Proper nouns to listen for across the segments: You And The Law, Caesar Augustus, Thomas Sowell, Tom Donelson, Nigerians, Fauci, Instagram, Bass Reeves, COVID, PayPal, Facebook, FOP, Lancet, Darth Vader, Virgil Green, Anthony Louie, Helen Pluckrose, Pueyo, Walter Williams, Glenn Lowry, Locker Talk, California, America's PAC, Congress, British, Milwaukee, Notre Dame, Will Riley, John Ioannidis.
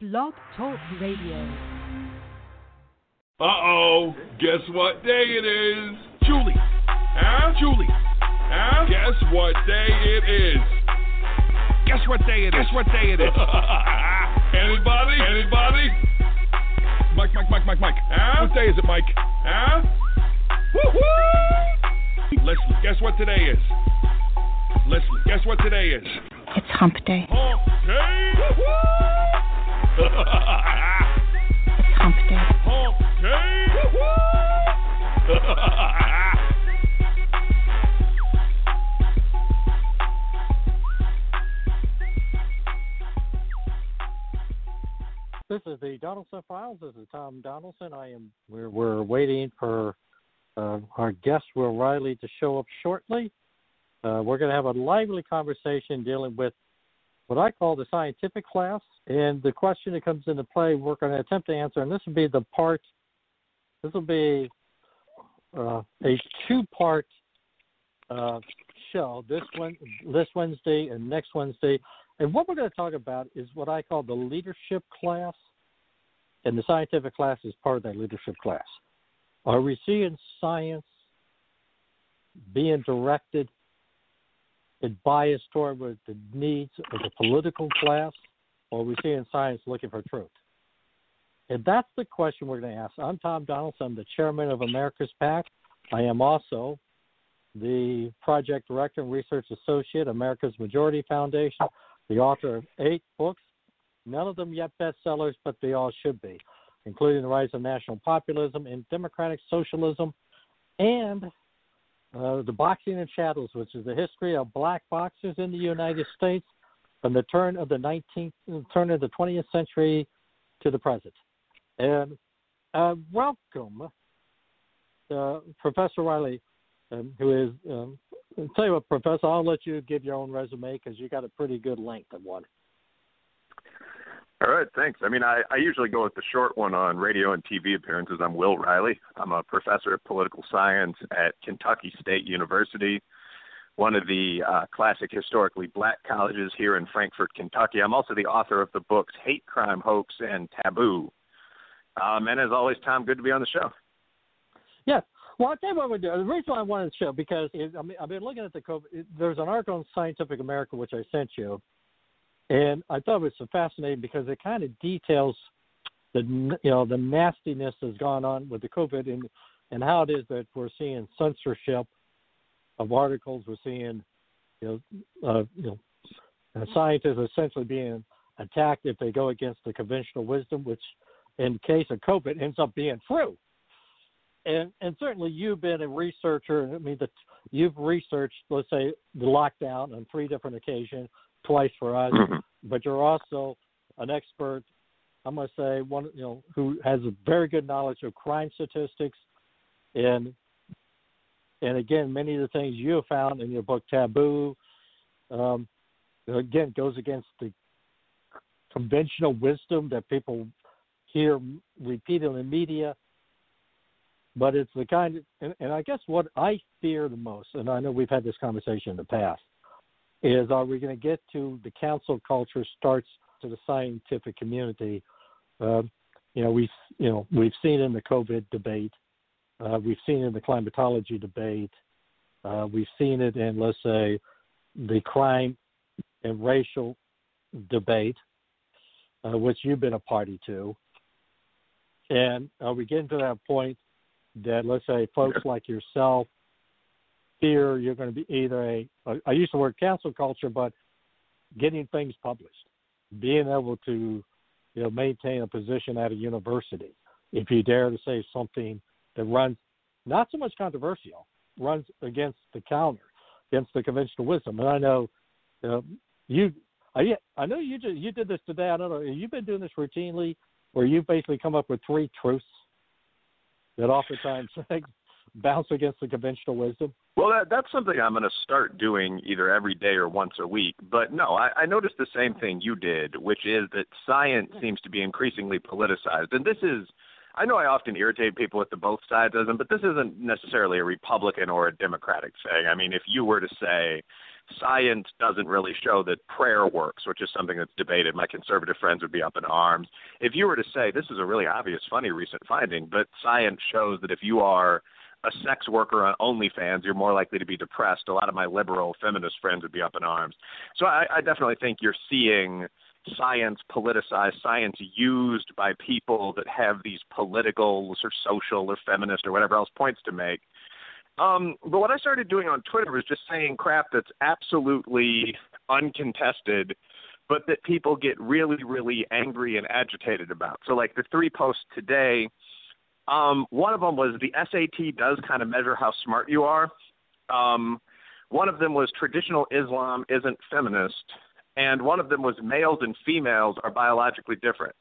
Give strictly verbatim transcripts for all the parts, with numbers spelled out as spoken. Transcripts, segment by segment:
Blog Talk Radio. Uh-oh. Guess what day it is? Julie. Huh? Julie. Huh? Guess what day it is? Guess what day it is? Guess what day it is? Anybody? Anybody? Mike, Mike, Mike, Mike, Mike. Huh? What day is it, Mike? Huh? Woo-hoo! Leslie, guess what today is? Leslie, guess what today is? It's hump day. Hump day! Woo-hoo! It's hump day. Hump day. This is the Donelson Files. This is Tom Donelson. I am. We're, we're waiting for uh, our guest, Will Riley, to show up shortly. Uh, we're going to have a lively conversation dealing with what I call the scientific class, and the question that comes into play, we're going to attempt to answer, and this will be the part, this will be uh, a two-part uh, show, this one, this Wednesday and next Wednesday, and what we're going to talk about is what I call the leadership class, and the scientific class is part of that leadership class. Are we seeing science being directed and biased toward the needs of the political class, or we see in science looking for truth? And that's the question we're going to ask. I'm Tom Donelson. I'm the chairman of America's PAC. I am also the project director and research associate, America's Majority Foundation, the author of eight books, none of them yet bestsellers, but they all should be, including The Rise of National Populism and Democratic Socialism, and Uh, the Boxing of Shadows, which is the history of black boxers in the United States from the turn of the nineteenth, turn of the twentieth century to the present. And uh, welcome, uh, Professor Riley, um, who is. Um, I'll tell you what, Professor, I'll let you give your own resume because you got a pretty good length of one. All right, thanks. I mean, I, I usually go with the short one on radio and T V appearances. I'm Will Riley. I'm a professor of political science at Kentucky State University, one of the uh, classic historically black colleges here in Frankfort, Kentucky. I'm also the author of the books Hate Crime, Hoax, and Taboo. Um, and as always, Tom, good to be on the show. Yes. Well, I'll tell you what we do. The reason why I wanted to show, because it, I mean, I've been looking at the COVID. It, there's an article on Scientific America, which I sent you. And I thought it was so fascinating because it kind of details the you know the nastiness that's gone on with the COVID and, and how it is that we're seeing censorship of articles. We're seeing you know, uh, you know scientists essentially being attacked if they go against the conventional wisdom, which in the case of COVID ends up being true. And and certainly you've been a researcher. I mean, the, you've researched, let's say, the lockdown on three different occasions. Twice for us, mm-hmm. But you're also an expert. I'm going to say one, you know, who has a very good knowledge of crime statistics, and and again, many of the things you have found in your book Taboo, um, again, goes against the conventional wisdom that people hear repeated in the media. But it's the kind, of, and, and I guess what I fear the most, and I know we've had this conversation in the past, is are we going to get to the council culture starts to the scientific community? Uh, you know, we you know we've seen in the COVID debate, uh, we've seen in the climatology debate, uh, we've seen it in let's say the crime and racial debate, uh, which you've been a party to. And are we getting to that point that let's say folks like yourself? Fear you're going to be either a, I use the word cancel culture, but getting things published, being able to, you know, maintain a position at a university. If you dare to say something that runs, not so much controversial, runs against the counter, against the conventional wisdom. And I know uh, you, I, I know you just, you did this today. I don't know. You've been doing this routinely where you basically come up with three truths that oftentimes bounce against the conventional wisdom. Well, that, that's something I'm going to start doing either every day or once a week. But no, I, I noticed the same thing you did, which is that science seems to be increasingly politicized. And this is, I know I often irritate people with the both sidesism, but this isn't necessarily a Republican or a Democratic thing. I mean, if you were to say science doesn't really show that prayer works, which is something that's debated. My conservative friends would be up in arms. If you were to say, this is a really obvious, funny recent finding, but science shows that if you are a sex worker on OnlyFans, you're more likely to be depressed, a lot of my liberal feminist friends would be up in arms. So I, I definitely think you're seeing science politicized, science used by people that have these political or social or feminist or whatever else points to make. Um, but what I started doing on Twitter was just saying crap that's absolutely uncontested, but that people get really, really angry and agitated about. So like the three posts today, um, one of them was the S A T does kind of measure how smart you are. Um, one of them was traditional Islam isn't feminist. And one of them was males and females are biologically different.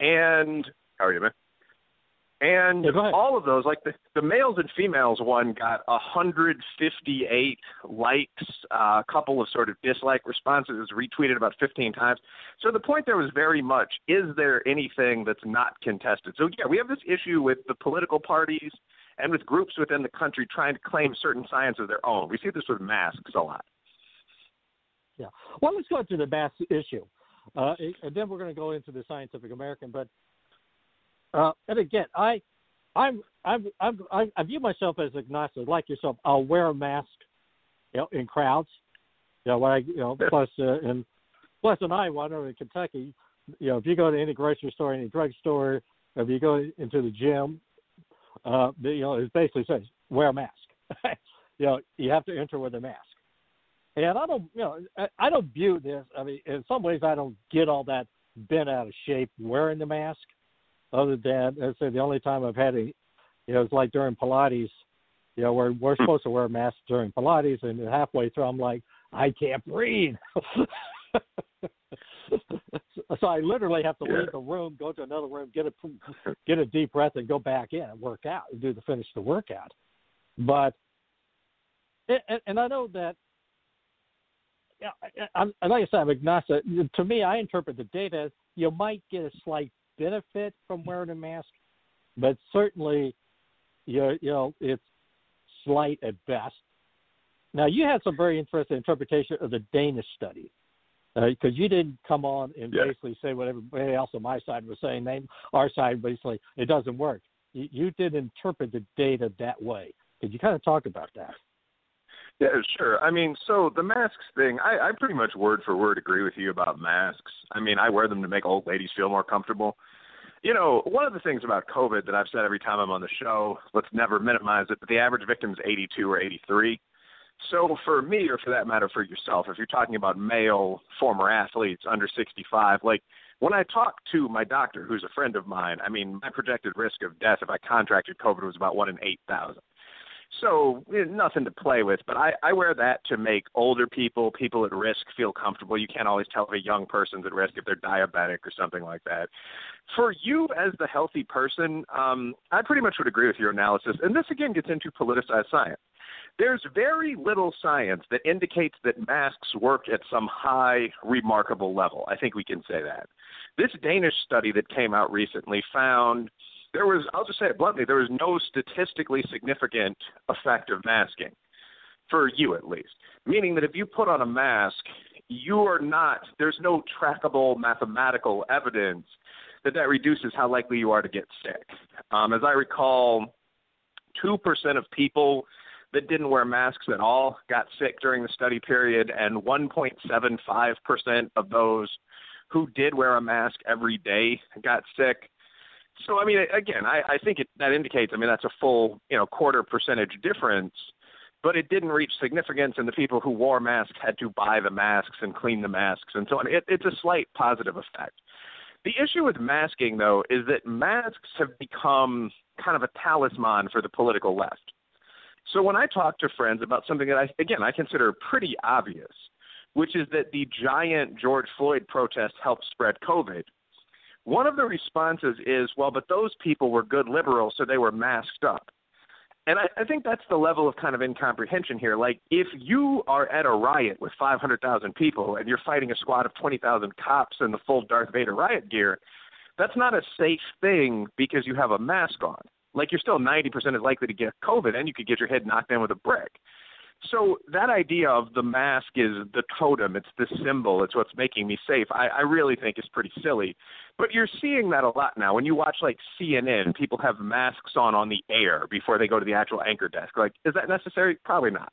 And how are you, man? And yeah, all of those, like the, the males and females one got one hundred fifty-eight likes, uh, a couple of sort of dislike responses. It was retweeted about fifteen times. So the point there was very much, is there anything that's not contested? So, yeah, we have this issue with the political parties and with groups within the country trying to claim certain science of their own. We see this with masks a lot. Yeah. Well, let's go to the mass issue, uh, and then we're going to go into the Scientific American. But uh, and again, I, I'm, I'm, I'm, I view myself as agnostic, like yourself. I'll wear a mask, you know, in crowds. You know, when I, you know, plus uh, and plus an I one over in Kentucky. You know, if you go to any grocery store, any drugstore, if you go into the gym, uh, you know, it basically says wear a mask. You know, you have to enter with a mask. And I don't, you know, I don't view this. I mean, in some ways, I don't get all that bent out of shape wearing the mask. Other than, let's say, the only time I've had a, you know, it's like during Pilates. You know, we're we're supposed to wear masks during Pilates, and halfway through, I'm like, I can't breathe. So I literally have to yeah. leave the room, go to another room, get a get a deep breath, and go back in and work out and do the finish the workout. But, and, and I know that. Yeah, I'm, like I said, I'm agnostic. To me, I interpret the data as you might get a slight benefit from wearing a mask, but certainly, you know, it's slight at best. Now, you had some very interesting interpretation of the Danish study, because uh, you didn't come on and yeah. basically say what everybody else on my side was saying. They, our side, basically, it doesn't work. You, you did interpret the data that way. Could you kind of talk about that? Yeah, sure. I mean, so the masks thing, I, I pretty much word for word agree with you about masks. I mean, I wear them to make old ladies feel more comfortable. You know, one of the things about COVID that I've said every time I'm on the show, let's never minimize it, but the average victim is eighty-two or eighty-three. So for me, or for that matter, for yourself, if you're talking about male former athletes under sixty-five, like when I talked to my doctor, who's a friend of mine, I mean, my projected risk of death if I contracted COVID was about one in eight thousand. So nothing to play with, but I, I wear that to make older people, people at risk, feel comfortable. You can't always tell if a young person's at risk if they're diabetic or something like that. For you as the healthy person, um, I pretty much would agree with your analysis. And this, again, gets into politicized science. There's very little science that indicates that masks work at some high, remarkable level. I think we can say that. This Danish study that came out recently found – There was, I'll just say it bluntly, there was no statistically significant effect of masking, for you at least, meaning that if you put on a mask, you are not, there's no trackable mathematical evidence that that reduces how likely you are to get sick. Um, as I recall, two percent of people that didn't wear masks at all got sick during the study period, and one point seven five percent of those who did wear a mask every day got sick. So, I mean, again, I, I think it, that indicates, I mean, that's a full, you know, quarter percentage difference, but it didn't reach significance, and the people who wore masks had to buy the masks and clean the masks and so on. It, it's a slight positive effect. The issue with masking, though, is that masks have become kind of a talisman for the political left. So when I talk to friends about something that, I again, I consider pretty obvious, which is that the giant George Floyd protest helped spread COVID. One of the responses is, well, but those people were good liberals, so they were masked up. And I, I think that's the level of kind of incomprehension here. Like, if you are at a riot with five hundred thousand people and you're fighting a squad of twenty thousand cops in the full Darth Vader riot gear, that's not a safe thing because you have a mask on. Like, you're still ninety percent as likely to get COVID, and you could get your head knocked in with a brick. So that idea of the mask is the totem, it's the symbol, it's what's making me safe, I, I really think is pretty silly. But you're seeing that a lot now. When you watch, like, C N N, people have masks on on the air before they go to the actual anchor desk. Like, is that necessary? Probably not.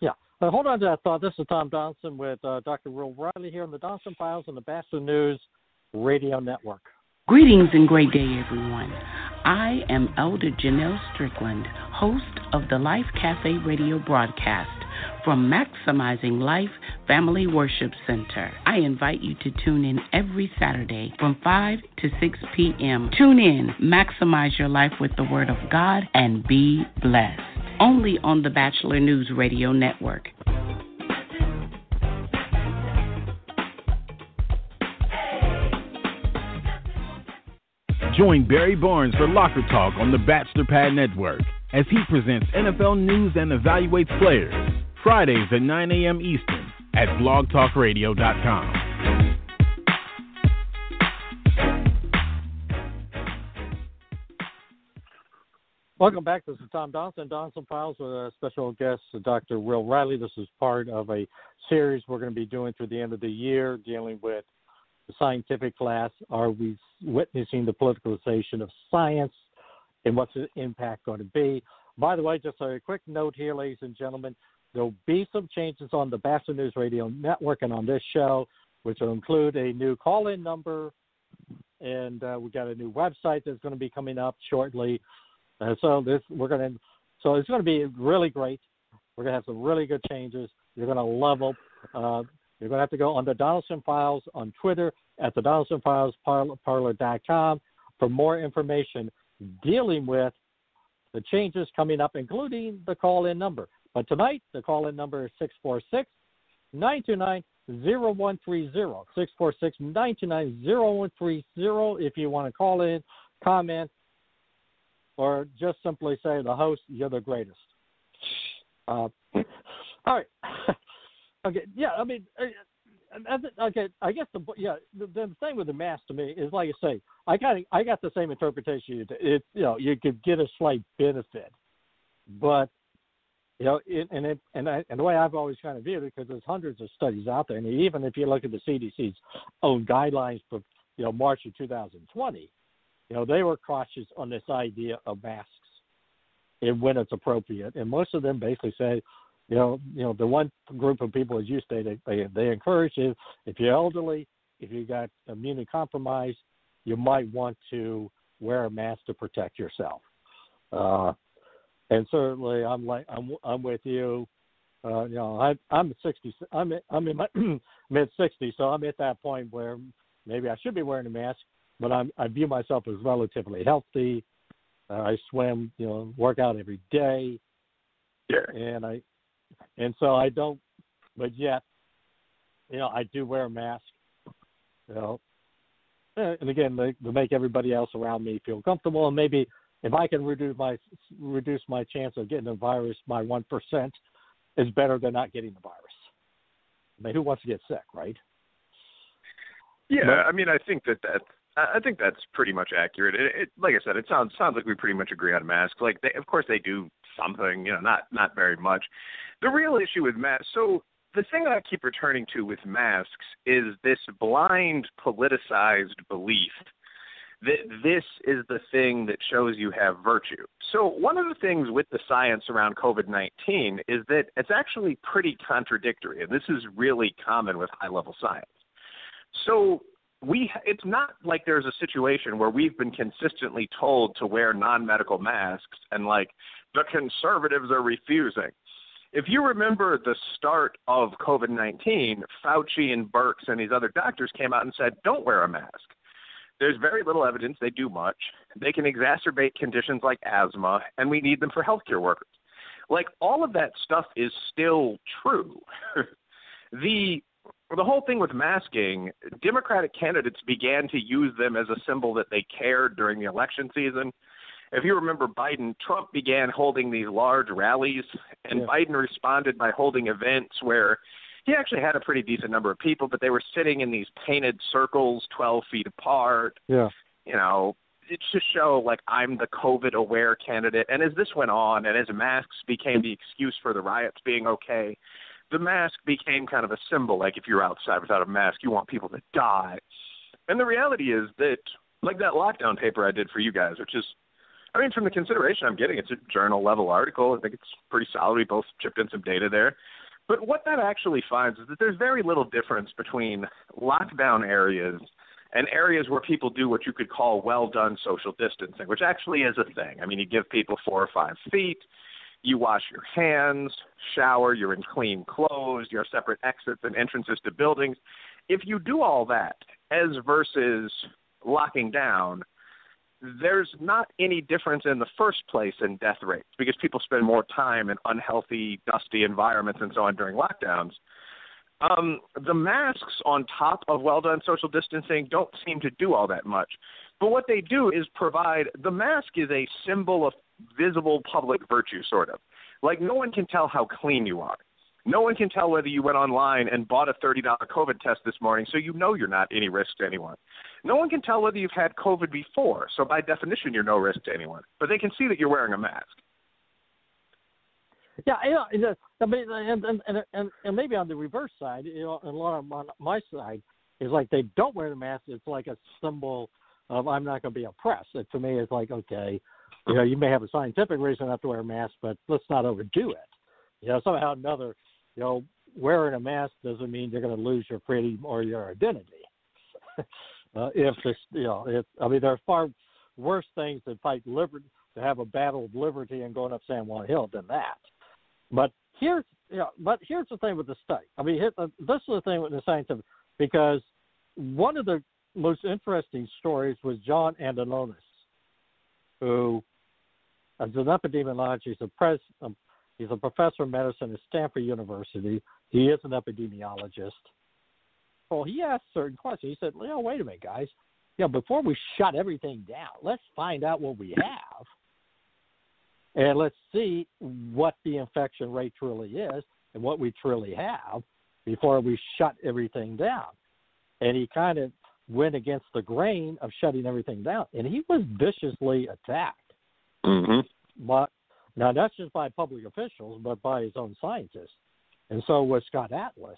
Yeah. Uh, hold on to that thought. This is Tom Donelson with uh, Doctor Will Riley here on the Donelson Files on the Bachelor News Radio Network. Greetings and great day, everyone. I am Elder Janelle Strickland, host of the Life Cafe radio broadcast from Maximizing Life Family Worship Center. I invite you to tune in every Saturday from five to six p.m. Tune in, maximize your life with the Word of God, and be blessed. Only on the Bachelor News Radio Network. Join Barry Barnes for Locker Talk on the Bachelor Pad Network as he presents N F L news and evaluates players. Fridays at nine a.m. Eastern at blog talk radio dot com. Welcome back. This is Tom Donelson, Donelson Files, with our special guest, Doctor Will Riley. This is part of a series we're going to be doing through the end of the year dealing with the scientific class. Are we witnessing the politicalization of science, and what's the impact going to be? By the way, just a quick note here, ladies and gentlemen, there'll be some changes on the Bachelor News Radio Network and on this show, which will include a new call-in number, and uh, we've got a new website that's going to be coming up shortly. Uh, so this we're going to, so it's going to be really great. We're going to have some really good changes. You're going to love them. Uh, You're going to have to go on the Donelson Files on Twitter at the Donelson Files Parlor dot com for more information dealing with the changes coming up, including the call-in number. But tonight, the call-in number is six four six, nine two nine, zero one three zero, six four six, nine two nine, zero one three zero if you want to call in, comment, or just simply say, the host, you're the greatest. Uh, all right. Okay, yeah, I mean, okay, I guess the yeah the, the thing with the mask to me is, like I say, I got I got the same interpretation. You did. It, you know, you could get a slight benefit, but you know, it, and it, and I, and the way I've always kind of viewed it, because there's hundreds of studies out there, and even if you look at the C D C's own guidelines for you know March of two thousand twenty, you know they were cautious on this idea of masks and when it's appropriate, and most of them basically say, You know, you know the one group of people, as you stated, they they encourage is if you're elderly, if you got immunocompromised, you might want to wear a mask to protect yourself. Uh, and certainly, I'm like I'm I'm with you. Uh, you know, I, I'm sixty. I'm I'm in my mid sixties, so I'm at that point where maybe I should be wearing a mask, but I'm I view myself as relatively healthy. Uh, I swim, you know, work out every day, yeah. and I. And so I don't, but yet, you know, I do wear a mask, you know, and again, they, they make everybody else around me feel comfortable. And maybe if I can reduce my reduce my chance of getting the virus by one percent, it's better than not getting the virus. I mean, who wants to get sick, right? Yeah, but, I mean, I think that that's, I think that's pretty much accurate. It, it, like I said, it sounds sounds like we pretty much agree on masks. Like, they, of course, they do something, you know, not not very much. The real issue with masks. So the thing that I keep returning to with masks is this blind, politicized belief that this is the thing that shows you have virtue. So one of the things with the science around covid nineteen is that it's actually pretty contradictory, and this is really common with high-level science. So. We it's not like there's a situation where we've been consistently told to wear non-medical masks and, like, the conservatives are refusing. If you remember the start of covid nineteen, Fauci and Birx and these other doctors came out and said, don't wear a mask. There's very little evidence they do much. They can exacerbate conditions like asthma, and we need them for healthcare workers. Like, all of that stuff is still true. the Well, the whole thing with masking, Democratic candidates began to use them as a symbol that they cared during the election season. If you remember Biden, Trump began holding these large rallies, and yeah. Biden responded by holding events where he actually had a pretty decent number of people, but they were sitting in these painted circles twelve feet apart. Yeah. You know, it's to show, like, I'm the COVID-aware candidate. And as this went on, and as masks became the excuse for the riots being okay, the mask became kind of a symbol. Like, if you're outside without a mask, you want people to die. And the reality is that, like that lockdown paper I did for you guys, which is, I mean, from the consideration I'm getting, it's a journal-level article. I think it's pretty solid. We both chipped in some data there. But what that actually finds is that there's very little difference between lockdown areas and areas where people do what you could call well-done social distancing, which actually is a thing. I mean, you give people four or five feet, you wash your hands, shower, you're in clean clothes, you have separate exits and entrances to buildings. If you do all that, as versus locking down, there's not any difference in the first place in death rates because people spend more time in unhealthy, dusty environments and so on during lockdowns. Um, the masks on top of well-done social distancing don't seem to do all that much. But what they do is provide – the mask is a symbol of visible public virtue, sort of. Like, no one can tell how clean you are. No one can tell whether you went online and bought a thirty dollar COVID test this morning, so you know you're not any risk to anyone. No one can tell whether you've had COVID before, so by definition you're no risk to anyone. But they can see that you're wearing a mask. Yeah, you know, and, and, and, and maybe on the reverse side, you know, and a lot of on my side is like they don't wear the mask. It's like a symbol of I'm not going to be oppressed. It, to me, it's like, okay, you know, you may have a scientific reason not to wear a mask, but let's not overdo it. You know, somehow or another, you know, wearing a mask doesn't mean you're going to lose your freedom or your identity. uh, if this, you know, if, I mean, there are far worse things to fight liberty, to have a battle of liberty and going up San Juan Hill than that. But here's, you know, but here's the thing with the study. I mean, this is the thing with the scientific, because one of the most interesting stories was John Ioannidis, who is an epidemiologist, he's a president. He's a professor of medicine at Stanford University. He is an epidemiologist. Well, he asked certain questions. He said, well, wait a minute, guys. You know, before we shut everything down, let's find out what we have. And let's see what the infection rate truly is and what we truly have before we shut everything down. And he kind of went against the grain of shutting everything down. And he was viciously attacked. Mm-hmm. But now, that's just by public officials, but by his own scientists. And so was Scott Atlas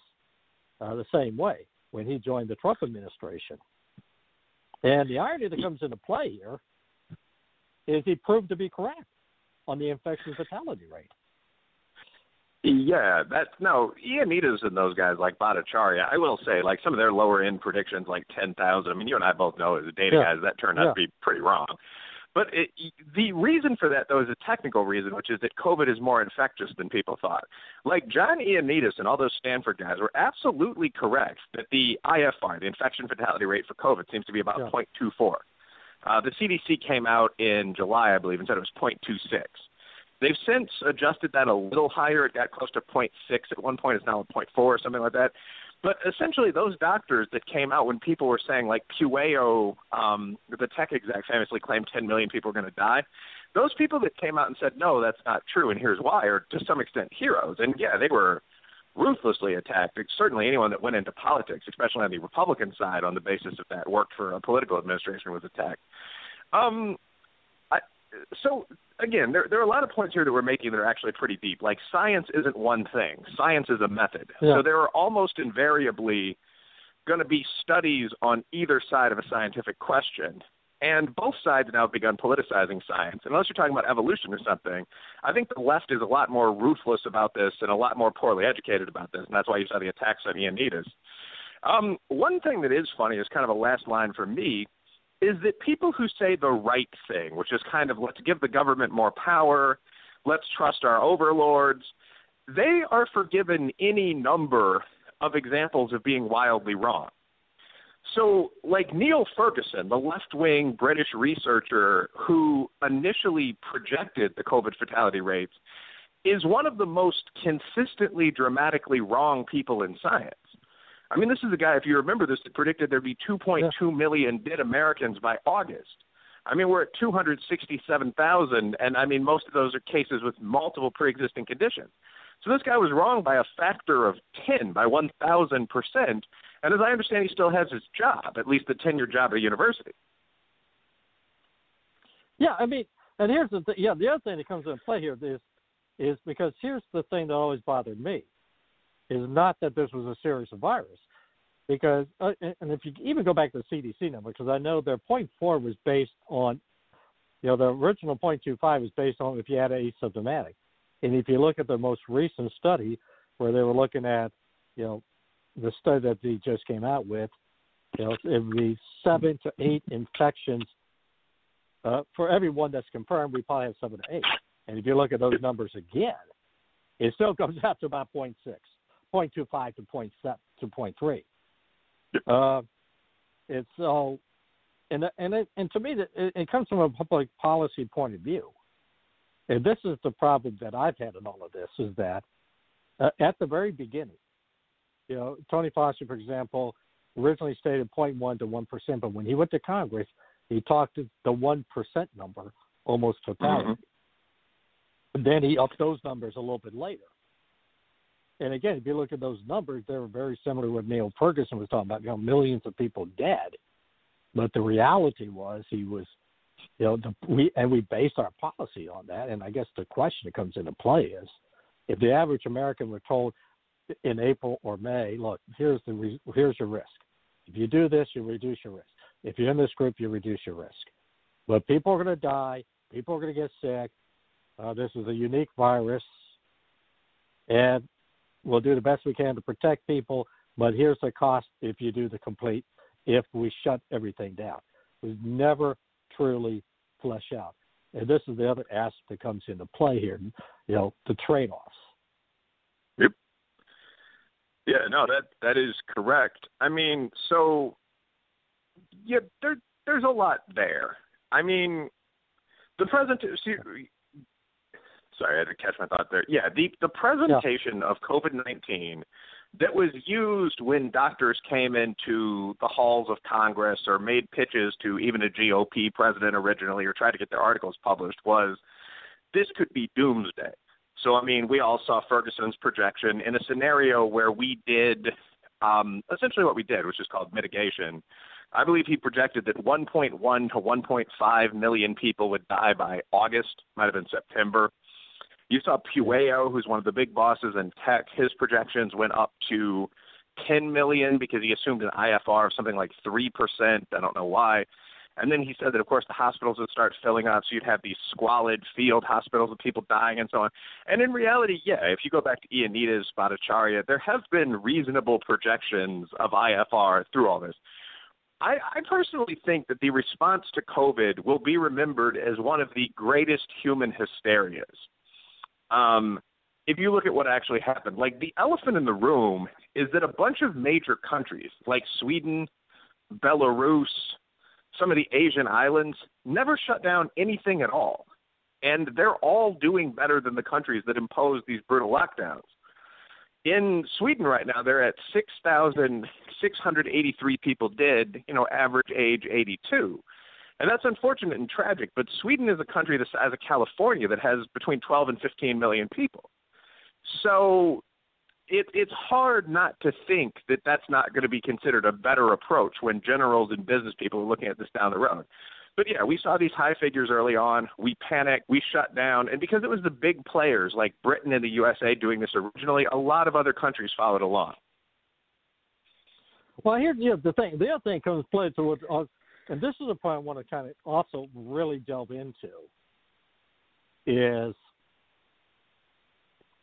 uh, the same way when he joined the Trump administration. And the irony that comes into play here is he proved to be correct on the infection fatality rate. Yeah, that's no, Ioannidis and those guys like Bhattacharya, I will say, like some of their lower-end predictions, like ten thousand, I mean, you and I both know as the data yeah. guys, that turned out yeah. to be pretty wrong. But it, the reason for that, though, is a technical reason, which is that COVID is more infectious than people thought. Like John Ioannidis and all those Stanford guys were absolutely correct that the I F R, the infection fatality rate for COVID, seems to be about yeah. zero point two four. Uh, the C D C came out in July, I believe, and said it was zero point two six. They've since adjusted that a little higher. It got close to zero point six at one point. It's now zero point four or something like that. But essentially those doctors that came out when people were saying, like Pueyo, um, the tech exec famously claimed ten million people were going to die, those people that came out and said, no, that's not true and here's why are to some extent heroes. And, yeah, they were ruthlessly attacked. It's certainly anyone that went into politics, especially on the Republican side on the basis of that, worked for a political administration was attacked. Um, I, so – Again, there, there are a lot of points here that we're making that are actually pretty deep. Like, science isn't one thing. Science is a method. Yeah. So there are almost invariably going to be studies on either side of a scientific question. And both sides now have begun politicizing science. Unless you're talking about evolution or something, I think the left is a lot more ruthless about this and a lot more poorly educated about this. And that's why you saw the attacks on Ioannidis. Um, one thing that is funny is kind of a last line for me, is that people who say the right thing, which is kind of let's give the government more power, let's trust our overlords, they are forgiven any number of examples of being wildly wrong. So like Neil Ferguson, the left-wing British researcher who initially projected the COVID fatality rates, is one of the most consistently dramatically wrong people in science. I mean, this is the guy, if you remember this, that predicted there'd be two point two yeah. million dead Americans by August. I mean, we're at two hundred sixty-seven thousand, and I mean, most of those are cases with multiple pre-existing conditions. So this guy was wrong by a factor of ten, by one thousand percent, and as I understand, he still has his job, at least the tenure job at a university. Yeah, I mean, and here's the thing. Yeah, the other thing that comes into play here is, is because here's the thing that always bothered me, is not that this was a series of virus, because uh, and if you even go back to the C D C number, because I know their point four was based on, you know, the original point two five was based on if you had asymptomatic, and if you look at their most recent study where they were looking at, you know, the study that they just came out with, you know, it would be seven to eight infections. Uh, for every one that's confirmed, we probably have seven to eight. And if you look at those numbers again, it still comes out to about zero point six, zero point two five to zero point seven to zero point three. Uh, it's all, and and it, and to me, it, it comes from a public policy point of view. And this is the problem that I've had in all of this, is that uh, at the very beginning, you know, Tony Fauci, for example, originally stated zero point one to one percent, but when he went to Congress, he talked the one percent number almost totality. Mm-hmm. And then he upped those numbers a little bit later. And again, if you look at those numbers, they were very similar to what Neil Ferguson was talking about, you know, millions of people dead. But the reality was he was, you know, the, we and we based our policy on that. And I guess the question that comes into play is, if the average American were told in April or May, look, here's the here's your risk. If you do this, you reduce your risk. If you're in this group, you reduce your risk. But people are going to die. People are going to get sick. Uh, this is a unique virus. And we'll do the best we can to protect people. But here's the cost if you do the complete, if we shut everything down. We never truly flesh out. And this is the other aspect that comes into play here, you know, the trade-offs. Yep. Yeah, no, that, that is correct. I mean, so... Yeah, there, there's a lot there. I mean, the presentation. Sorry, I had to catch my thought there. Yeah, the, the presentation yeah. of COVID nineteen that was used when doctors came into the halls of Congress or made pitches to even a G O P president originally or tried to get their articles published was, this could be doomsday. So, I mean, we all saw Ferguson's projection in a scenario where we did um, essentially what we did, which is called mitigation. I believe he projected that one point one to one point five million people would die by August, might have been September. You saw Pueyo, who's one of the big bosses in tech, his projections went up to ten million because he assumed an I F R of something like three percent. I don't know why. And then he said that, of course, the hospitals would start filling up, so you'd have these squalid field hospitals with people dying and so on. And in reality, yeah, if you go back to Ioannidis, Bhattacharya, there have been reasonable projections of I F R through all this. I, I personally think that the response to COVID will be remembered as one of the greatest human hysterias. Um, if you look at what actually happened, like the elephant in the room is that a bunch of major countries like Sweden, Belarus, some of the Asian islands never shut down anything at all. And they're all doing better than the countries that imposed these brutal lockdowns. In Sweden right now, they're at six thousand six hundred eighty-three people dead, you know, average age eighty-two. And that's unfortunate and tragic, but Sweden is a country the size of California that has between twelve and fifteen million people. So it, it's hard not to think that that's not going to be considered a better approach when generals and business people are looking at this down the road. But, yeah, we saw these high figures early on. We panicked. We shut down. And because it was the big players like Britain and the U S A doing this originally, a lot of other countries followed along. Well, here's the thing. The other thing comes to play, to uh, and this is a point I want to kind of also really delve into, is,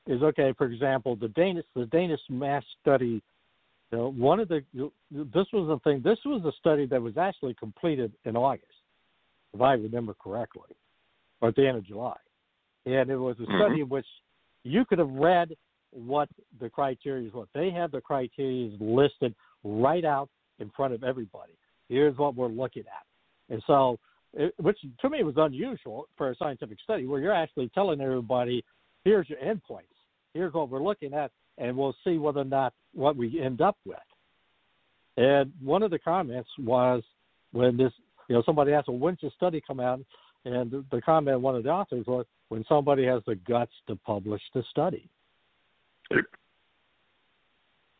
is okay, for example, the Danish the Danish mass study. You know, one of the this was the thing. This was a study that was actually completed in August, if I remember correctly, or at the end of July. And it was a study in which you could have read what the criteria is. What they had the criteria listed right out in front of everybody. Here's what we're looking at. And so, it, which to me was unusual for a scientific study, where you're actually telling everybody, here's your endpoints, here's what we're looking at, and we'll see whether or not what we end up with. And one of the comments was when this, you know, somebody asked, well, when's your study come out? And the, the comment, one of the authors was, when somebody has the guts to publish the study.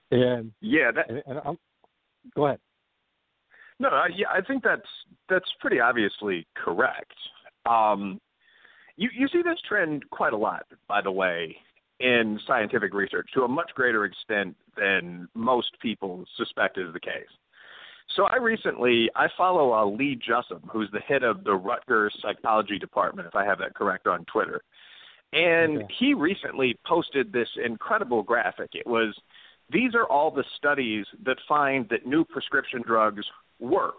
And yeah, that, and, and I'm, go ahead. No, I, yeah, I think that's that's pretty obviously correct. Um, you, you see this trend quite a lot, by the way, in scientific research to a much greater extent than most people suspect is the case. So I recently, I follow uh, Lee Jussum, who's the head of the Rutgers Psychology Department, if I have that correct, on Twitter. And okay. he recently posted this incredible graphic. It was, these are all the studies that find that new prescription drugs work.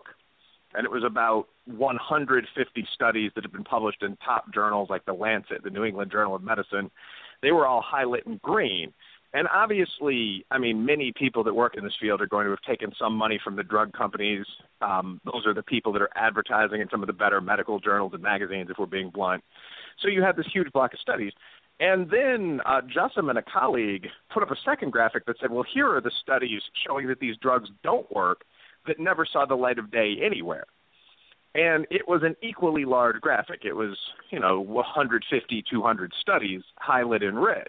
And it was about one hundred fifty studies that have been published in top journals like the Lancet, the New England Journal of Medicine. They were all highlighted in green. And obviously, I mean, many people that work in this field are going to have taken some money from the drug companies. Um, those are the people that are advertising in some of the better medical journals and magazines, if we're being blunt. So you have this huge block of studies. And then uh, Jussum and a colleague put up a second graphic that said, well, here are the studies showing that these drugs don't work that never saw the light of day anywhere. And it was an equally large graphic. It was, you know, one hundred fifty, two hundred studies highlighted in red.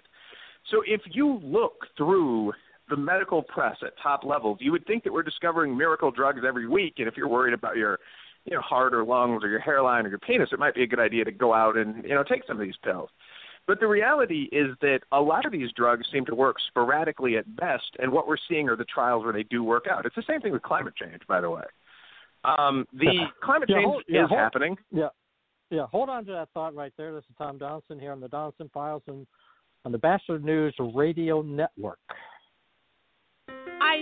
So if you look through the medical press at top levels, you would think that we're discovering miracle drugs every week. And if you're worried about your, you know, heart or lungs or your hairline or your penis, it might be a good idea to go out and, you know, take some of these pills. But the reality is that a lot of these drugs seem to work sporadically at best, and what we're seeing are the trials where they do work out. It's the same thing with climate change, by the way. Um, the yeah. climate change yeah, hold, is yeah, hold, happening. Yeah, yeah. Hold on to that thought right there. This is Tom Donelson here on the Donelson Files and on the Bachelor News Radio Network. I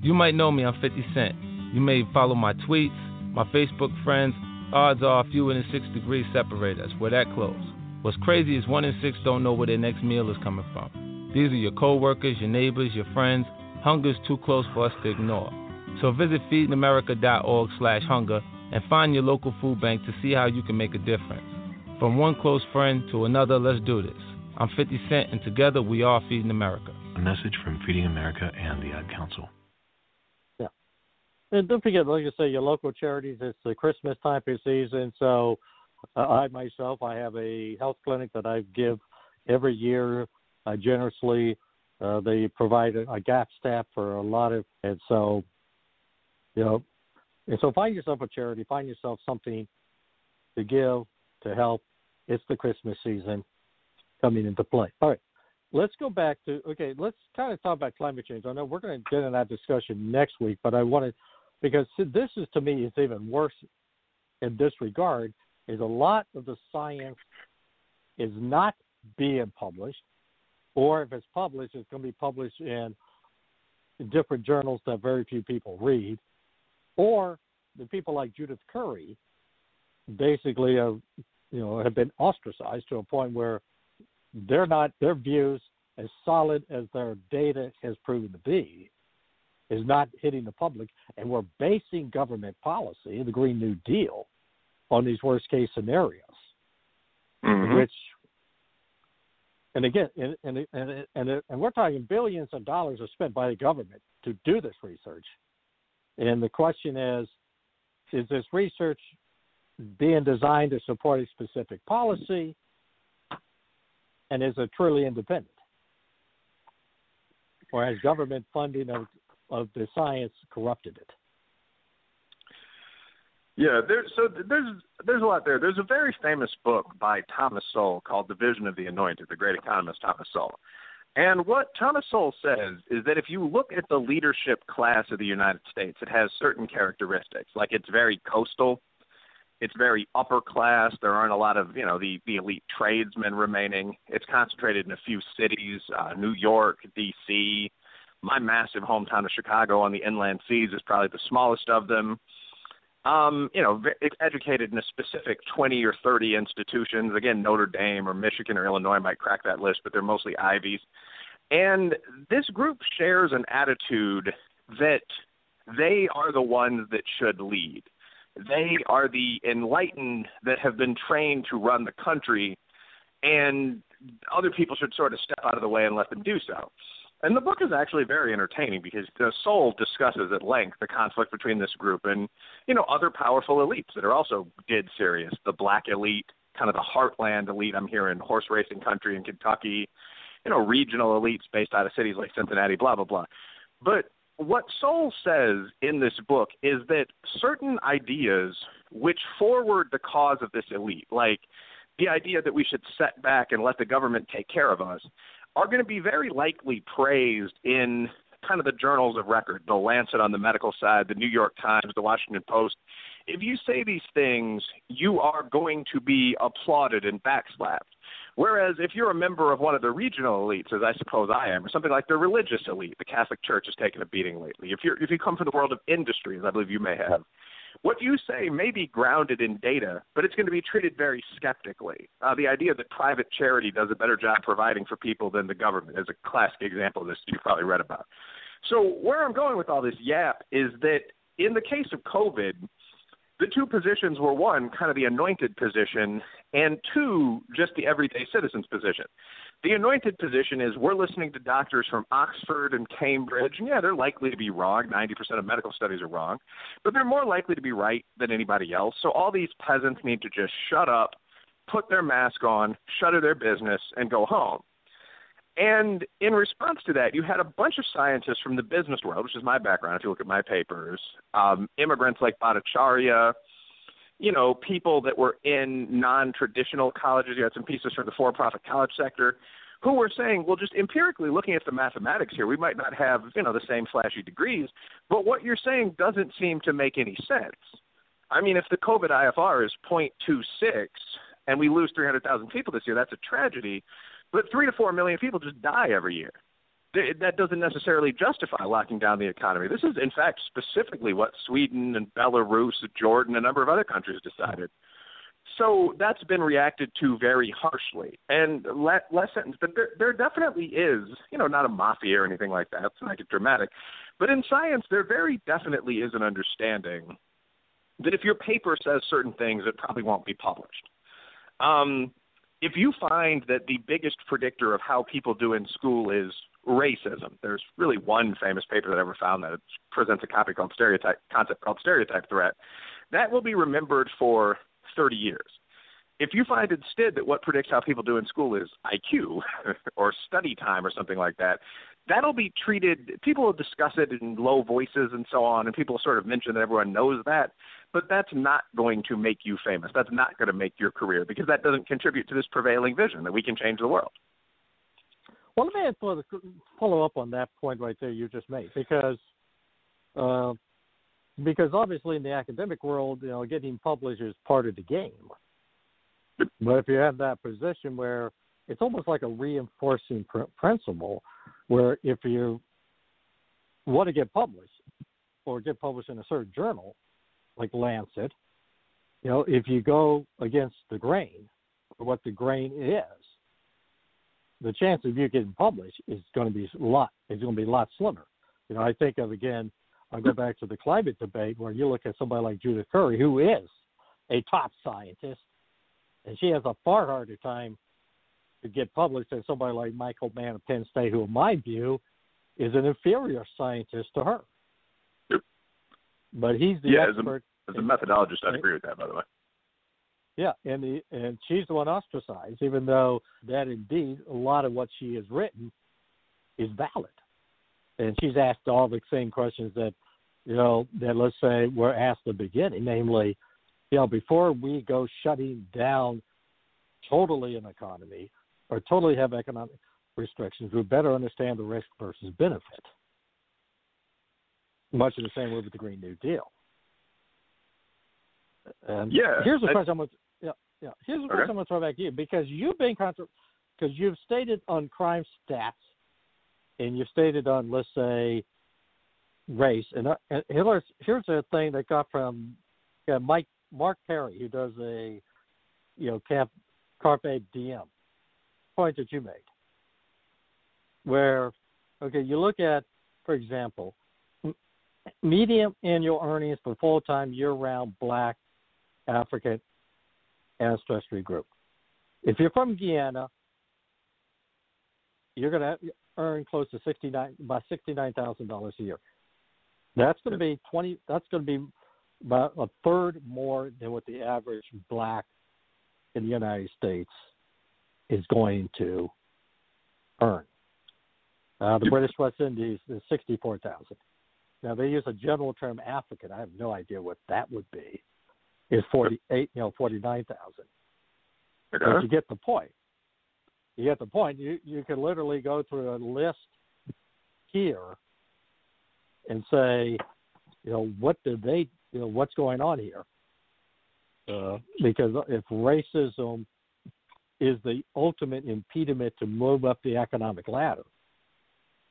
You might know me, I'm fifty cent. You may follow my tweets, my Facebook friends. Odds are a few in six degrees separate us. We're that close. What's crazy is one in six don't know where their next meal is coming from. These are your co-workers, your neighbors, your friends. Hunger's too close for us to ignore. So visit feedingamerica.org slash hunger and find your local food bank to see how you can make a difference. From one close friend to another, let's do this. I'm fifty cent, and together we are Feeding America. A message from Feeding America and the Ad Council. And don't forget, like I say, your local charities, it's the Christmas time for season. So uh, I myself, I have a health clinic that I give every year uh, generously. Uh, they provide a, a gap staff for a lot of, and so, you know, and so find yourself a charity, find yourself something to give, to help. It's the Christmas season coming into play. All right, let's go back to, okay, let's kind of talk about climate change. I know we're going to get into that discussion next week, but I wanted to, because this is, to me, is even worse in this regard, is a lot of the science is not being published, or if it's published, it's going to be published in different journals that very few people read, or the people like Judith Curry basically are, you know, have been ostracized to a point where they're not, their views, as solid as their data has proven to be, is not hitting the public, and we're basing government policy, the Green New Deal, on these worst-case scenarios, mm-hmm. which, and again, and and and and and we're talking billions of dollars are spent by the government to do this research, and the question is, is this research being designed to support a specific policy, and is it truly independent, or has government funding of of the science corrupted it? Yeah, there's, so there's there's a lot there. There's a very famous book by Thomas Sowell called The Vision of the Anointed, the great economist Thomas Sowell. And what Thomas Sowell says is that if you look at the leadership class of the United States, it has certain characteristics, like it's very coastal, it's very upper class, there aren't a lot of, you know, the, the elite tradesmen remaining. It's concentrated in a few cities, uh, New York, D C, my massive hometown of Chicago on the inland seas is probably the smallest of them. Um, you know, educated in a specific twenty or thirty institutions. Again, Notre Dame or Michigan or Illinois might crack that list, but they're mostly Ivies. And this group shares an attitude that they are the ones that should lead. They are the enlightened that have been trained to run the country, and other people should sort of step out of the way and let them do so. And the book is actually very entertaining because uh, Sowell discusses at length the conflict between this group and, you know, other powerful elites that are also dead serious, the black elite, kind of the heartland elite I'm here in horse racing country in Kentucky, you know, regional elites based out of cities like Cincinnati, blah, blah, blah. But what Sowell says in this book is that certain ideas which forward the cause of this elite, like the idea that we should set back and let the government take care of us, are going to be very likely praised in kind of the journals of record, the Lancet on the medical side, the New York Times, the Washington Post. If you say these things, you are going to be applauded and backslapped. Whereas if you're a member of one of the regional elites, as I suppose I am, or something like the religious elite, the Catholic Church has taken a beating lately. If you're, if you come from the world of industry, as I believe you may have, what you say may be grounded in data, but it's going to be treated very skeptically. Uh, the idea that private charity does a better job providing for people than the government is a classic example of this you've probably read about. So where I'm going with all this yap is that in the case of COVID, the two positions were, one, kind of the anointed position, and two, just the everyday citizen's position. The anointed position is we're listening to doctors from Oxford and Cambridge, and yeah, they're likely to be wrong. ninety percent of medical studies are wrong, but they're more likely to be right than anybody else. So all these peasants need to just shut up, put their mask on, shutter their business, and go home. And in response to that, you had a bunch of scientists from the business world, which is my background if you look at my papers, um, immigrants like Bhattacharya, you know, people that were in non-traditional colleges. You had some pieces from the for-profit college sector who were saying, well, just empirically looking at the mathematics here, we might not have, you know, the same flashy degrees, but what you're saying doesn't seem to make any sense. I mean, if the COVID I F R is zero point two six and we lose three hundred thousand people this year, that's a tragedy. But three to four million people just die every year. That doesn't necessarily justify locking down the economy. This is, in fact, specifically what Sweden and Belarus, Jordan, and a number of other countries decided. So that's been reacted to very harshly. And last sentence, but there, there definitely is, you know, not a mafia or anything like that. It's not dramatic. But in science, there very definitely is an understanding that if your paper says certain things, it probably won't be published. Um If you find that the biggest predictor of how people do in school is racism, there's really one famous paper that I ever found that presents a copy called stereotype, concept called stereotype threat, that will be remembered for thirty years. If you find instead that what predicts how people do in school is I Q or study time or something like that, that'll be treated – people will discuss it in low voices and so on, and people will sort of mention that everyone knows that, but that's not going to make you famous. That's not going to make your career because that doesn't contribute to this prevailing vision that we can change the world. Well, let me follow up on that point right there you just made because uh, because obviously in the academic world, you know, getting published is part of the game. But if you have that position where it's almost like a reinforcing pr- principle where if you want to get published or get published in a certain journal like Lancet, you know, if you go against the grain or what the grain is, the chance of you getting published is going to be a lot, it's going to be a lot slimmer. You know, I think of, again, I'll go back to the climate debate where you look at somebody like Judith Curry, who is a top scientist, and she has a far harder time to get published than somebody like Michael Mann of Penn State, who in my view is an inferior scientist to her. Yep. But he's the yeah, expert. As a, as a methodologist, I agree with that, by the way. Yeah, and, the, and she's the one ostracized, even though that indeed a lot of what she has written is valid. And she's asked all the same questions that, you know, that let's say were asked at the beginning, namely, you know, before we go shutting down totally an economy or totally have economic restrictions, we better understand the risk versus benefit. Much in the same way with the Green New Deal. And yeah. Here's the question I, I'm going to yeah, yeah. Here's the okay. question I'm going to throw back to you because you've been because you've stated on crime stats and you've stated on, let's say, race. And, and here's here's a thing that got from yeah, Mike. Mark Perry, who does a, you know, Camp Carpe Diem, point that you made, where, okay, you look at, for example, medium annual earnings for full-time year-round Black, African, ancestry group. If you're from Guyana, you're going to earn close to sixty-nine about sixty-nine thousand dollars a year. That's going to be twenty. That's going to be about a third more than what the average Black in the United States is going to earn. Uh, the British West Indies is sixty-four thousand. Now they use a general term, African. I have no idea what that would be. Is forty-eight, you know, forty-nine thousand. Uh-huh. But you get the point. You get the point. You you can literally go through a list here and say, you know, what do they, you know, what's going on here? Uh, because if racism is the ultimate impediment to move up the economic ladder,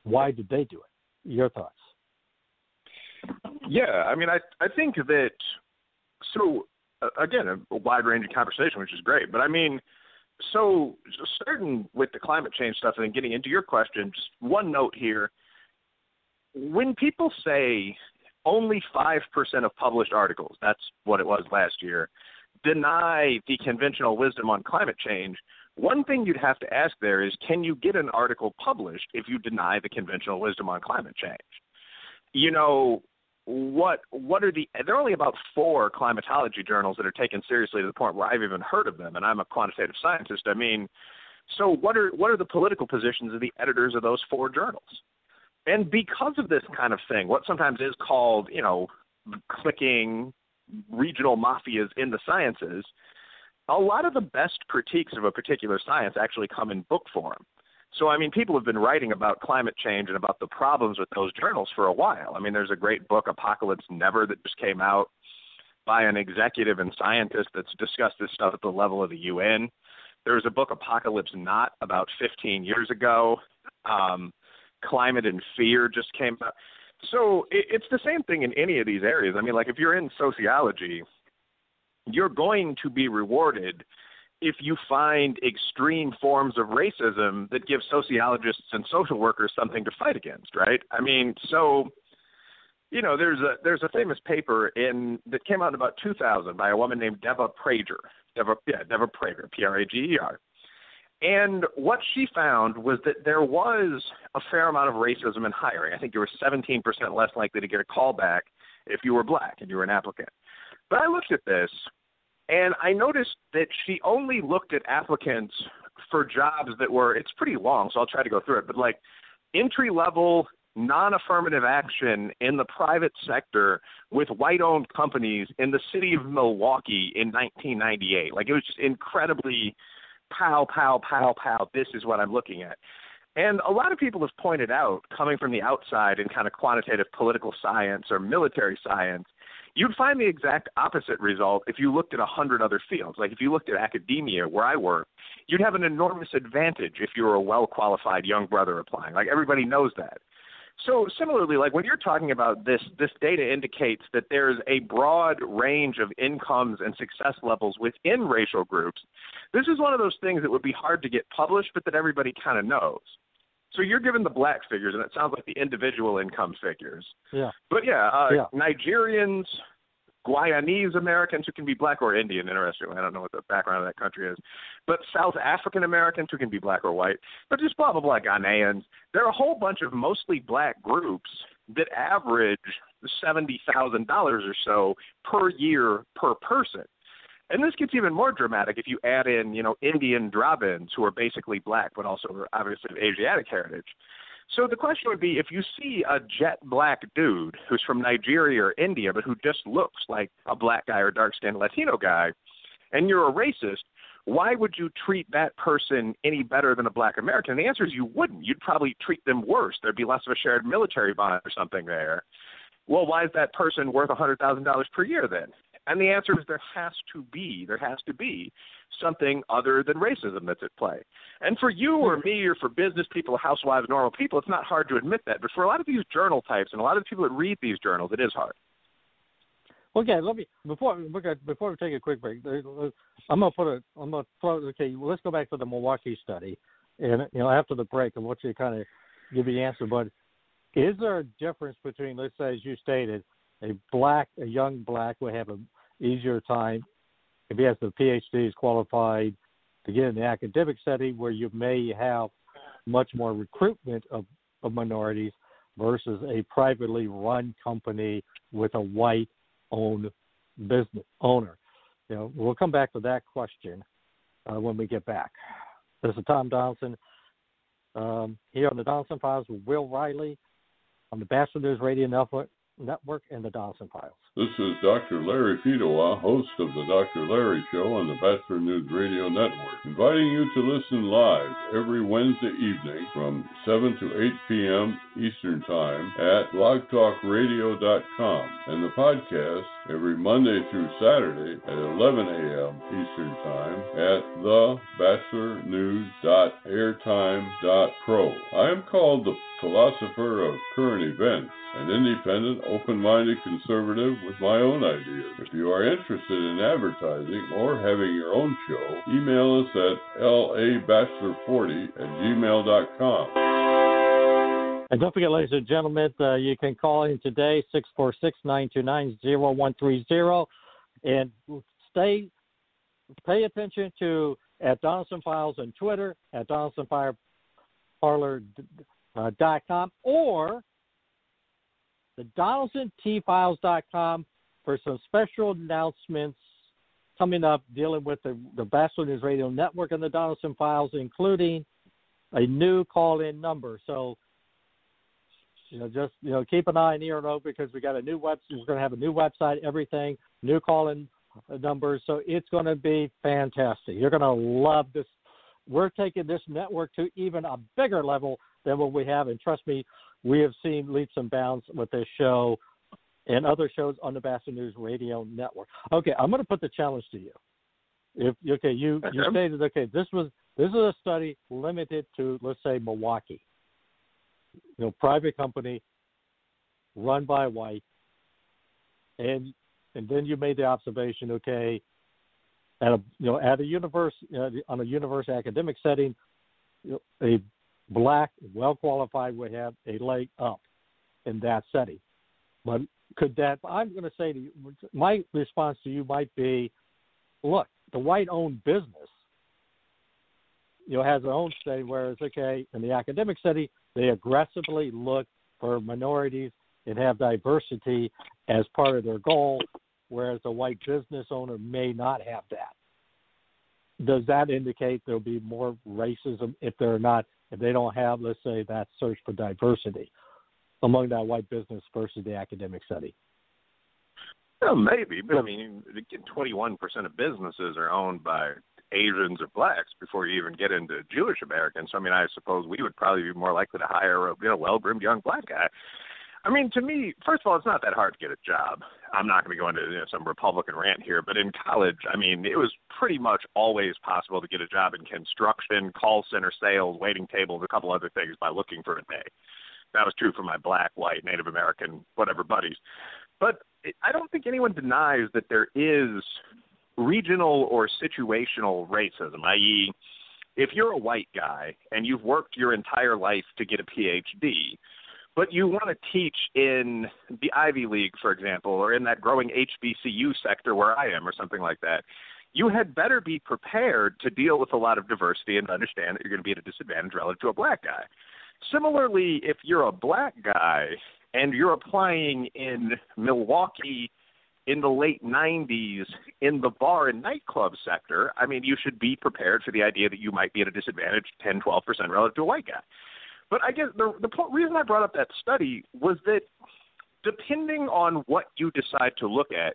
why did they do it? Your thoughts? Yeah, I mean, I I think that, so, uh, again, a wide range of conversation, which is great. But, I mean, so starting with the climate change stuff and then getting into your question, just one note here. When people say only five percent of published articles, that's what it was last year, deny the conventional wisdom on climate change, one thing you'd have to ask there is, can you get an article published if you deny the conventional wisdom on climate change? You know, what what are the – there are only about four climatology journals that are taken seriously to the point where I've even heard of them, and I'm a quantitative scientist. I mean, so what are what are the political positions of the editors of those four journals? And because of this kind of thing, what sometimes is called, you know, clicking regional mafias in the sciences, a lot of the best critiques of a particular science actually come in book form. So, I mean, people have been writing about climate change and about the problems with those journals for a while. I mean, there's a great book, Apocalypse Never, that just came out by an executive and scientist that's discussed this stuff at the level of the U N. There was a book, Apocalypse Not, about fifteen years ago. Um, Climate and Fear just came out. So it, it's the same thing in any of these areas. I mean, like if you're in sociology, you're going to be rewarded if you find extreme forms of racism that give sociologists and social workers something to fight against, right? I mean, so, you know, there's a there's a famous paper in that came out in about two thousand by a woman named Devah Prager. Devah, yeah, Devah Prager, P R A G E R. And what she found was that there was a fair amount of racism in hiring. I think you were seventeen percent less likely to get a callback if you were Black and you were an applicant. But I looked at this, and I noticed that she only looked at applicants for jobs that were – it's pretty long, so I'll try to go through it. But, like, entry-level, non-affirmative action in the private sector with white-owned companies in the city of Milwaukee in nineteen ninety-eight. Like, it was just incredibly – pow, pow, pow, pow, this is what I'm looking at. And a lot of people have pointed out, coming from the outside in kind of quantitative political science or military science, you'd find the exact opposite result if you looked at one hundred other fields. Like if you looked at academia, where I work, you'd have an enormous advantage if you were a well-qualified young brother applying. Like everybody knows that. So similarly, like when you're talking about this, this data indicates that there's a broad range of incomes and success levels within racial groups. This is one of those things that would be hard to get published, but that everybody kind of knows. So you're given the Black figures, and it sounds like the individual income figures. Yeah. But yeah, uh, yeah. Nigerians, Guyanese Americans who can be Black or Indian, interestingly. I don't know what the background of that country is. But South African Americans who can be Black or white. But just blah, blah, blah, Ghanaians. There are a whole bunch of mostly Black groups that average seventy thousand dollars or so per year per person. And this gets even more dramatic if you add in, you know, Indian Dravids who are basically Black but also obviously of Asiatic heritage. So the question would be, if you see a jet Black dude who's from Nigeria or India, but who just looks like a Black guy or dark-skinned Latino guy, and you're a racist, why would you treat that person any better than a Black American? And the answer is you wouldn't. You'd probably treat them worse. There'd be less of a shared military bond or something there. Well, why is that person worth one hundred thousand dollars per year then? And the answer is there has to be, there has to be something other than racism that's at play. And for you or me or for business people, housewives, normal people, it's not hard to admit that. But for a lot of these journal types and a lot of the people that read these journals, it is hard. Okay, let me before before we take a quick break, I'm gonna put a I'm gonna okay. Well, let's go back to the Milwaukee study, and you know after the break, I want you to kind of give the answer. But Is there a difference between, let's say, as you stated, a black, a young black would have an easier time if he has the PhD, is qualified to get in the academic setting where you may have much more recruitment of, of minorities versus a privately run company with a white-owned business owner? You know, we'll come back to that question uh, when we get back. This is Tom Donelson um, here on the Donelson Files with Will Riley on the Bachelor News Radio Network. Network and the Donelson Files. This is Doctor Larry Fedowa, host of the Doctor Larry Show on the Bachelor News Radio Network, inviting you to listen live every Wednesday evening from seven to eight p.m. Eastern Time at blog talk radio dot com and the podcast every Monday through Saturday at eleven a.m. Eastern Time at the bachelor news dot airtime dot pro. I am called the philosopher of current events, an independent, open-minded conservative with my own ideas. If you are interested in advertising or having your own show, email us at l a bachelor forty at gmail dot com. And don't forget, ladies and gentlemen, uh, you can call in today, six four six, nine two nine, zero one three zero. And stay, pay attention to at Donelson Files on Twitter, at Donelson Fire Parlor dot com, or the Donelson T Files dot com for some special announcements coming up dealing with the, the Bachelor News Radio Network and the Donelson Files, including a new call-in number. So, you know, just you know, keep an eye and ear open because we got a new website. We're going to have a new website, everything, new call-in numbers. So it's going to be fantastic. You're going to love this. We're taking this network to even a bigger level than what we have, and trust me, we have seen leaps and bounds with this show and other shows on the Bachelor News Radio Network. Okay, I'm going to put the challenge to you. If okay, you, you stated okay, this was this is a study limited to, let's say, Milwaukee, you know, private company run by white, and and then you made the observation, okay, at a you know at a universe uh, on a university academic setting, you know, a black, well-qualified would have a leg up in that setting. But could that, I'm going to say to you, my response to you might be, look, the white-owned business, you know, has their own study, whereas, okay, in the academic study, they aggressively look for minorities and have diversity as part of their goal, whereas the white business owner may not have that. Does that indicate there'll be more racism if they're not if they don't have, let's say, that search for diversity among that white business versus the academic study? Well, maybe, but I mean, twenty-one percent of businesses are owned by Asians or blacks before you even get into Jewish Americans. So, I mean, I suppose we would probably be more likely to hire a you know, well-groomed young black guy. I mean, to me, first of all, it's not that hard to get a job. I'm not going to go into you know, some Republican rant here, but in college, I mean, it was pretty much always possible to get a job in construction, call center sales, waiting tables, a couple other things by looking for a day. That was true for my black, white, Native American, whatever buddies. But I don't think anyone denies that there is regional or situational racism, that is, if you're a white guy and you've worked your entire life to get a PhD, but you want to teach in the Ivy League, for example, or in that growing H B C U sector where I am or something like that, you had better be prepared to deal with a lot of diversity and understand that you're going to be at a disadvantage relative to a black guy. Similarly, if you're a black guy and you're applying in Milwaukee in the late nineties in the bar and nightclub sector, I mean, you should be prepared for the idea that you might be at a disadvantage ten, twelve percent relative to a white guy. But I guess the, the po- reason I brought up that study was that depending on what you decide to look at,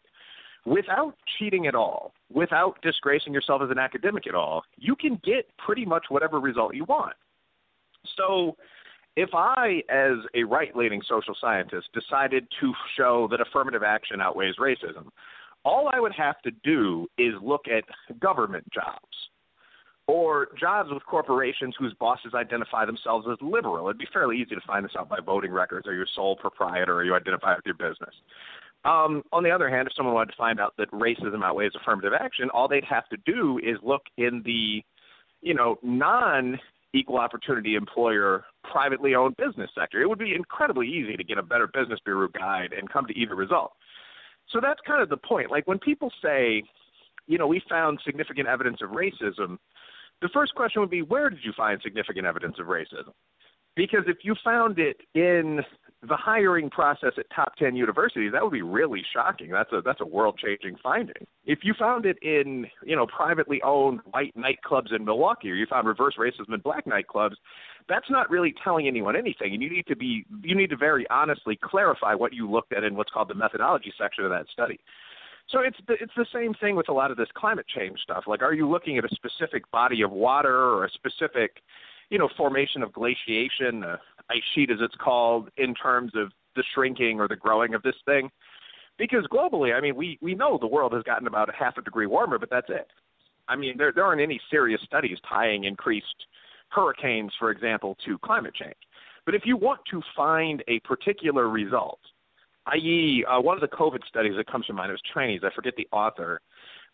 without cheating at all, without disgracing yourself as an academic at all, you can get pretty much whatever result you want. So if I, as a right-leaning social scientist, decided to show that affirmative action outweighs racism, all I would have to do is look at government jobs, or jobs with corporations whose bosses identify themselves as liberal. It'd be fairly easy to find this out by voting records. Are you a sole proprietor? Or you identify with your business? Um, on the other hand, if someone wanted to find out that racism outweighs affirmative action, all they'd have to do is look in the, you know, non equal opportunity employer, privately owned business sector. It would be incredibly easy to get a better business bureau guide and come to either result. So that's kind of the point. Like when people say, you know, we found significant evidence of racism, the first question would be, where did you find significant evidence of racism? Because if you found it in the hiring process at top ten universities, that would be really shocking. That's a that's a world-changing finding. If you found it in, you know, privately owned white nightclubs in Milwaukee, or you found reverse racism in black nightclubs, that's not really telling anyone anything. And you need to be you need to very honestly clarify what you looked at in what's called the methodology section of that study. So it's the, it's the same thing with a lot of this climate change stuff. Like, are you looking at a specific body of water or a specific, you know, formation of glaciation, uh, ice sheet as it's called, in terms of the shrinking or the growing of this thing? Because globally, I mean, we, we know the world has gotten about a half a degree warmer, but that's it. I mean, there there aren't any serious studies tying increased hurricanes, for example, to climate change. But if you want to find a particular result, that is, uh, one of the COVID studies that comes to mind, it was Chinese, I forget the author,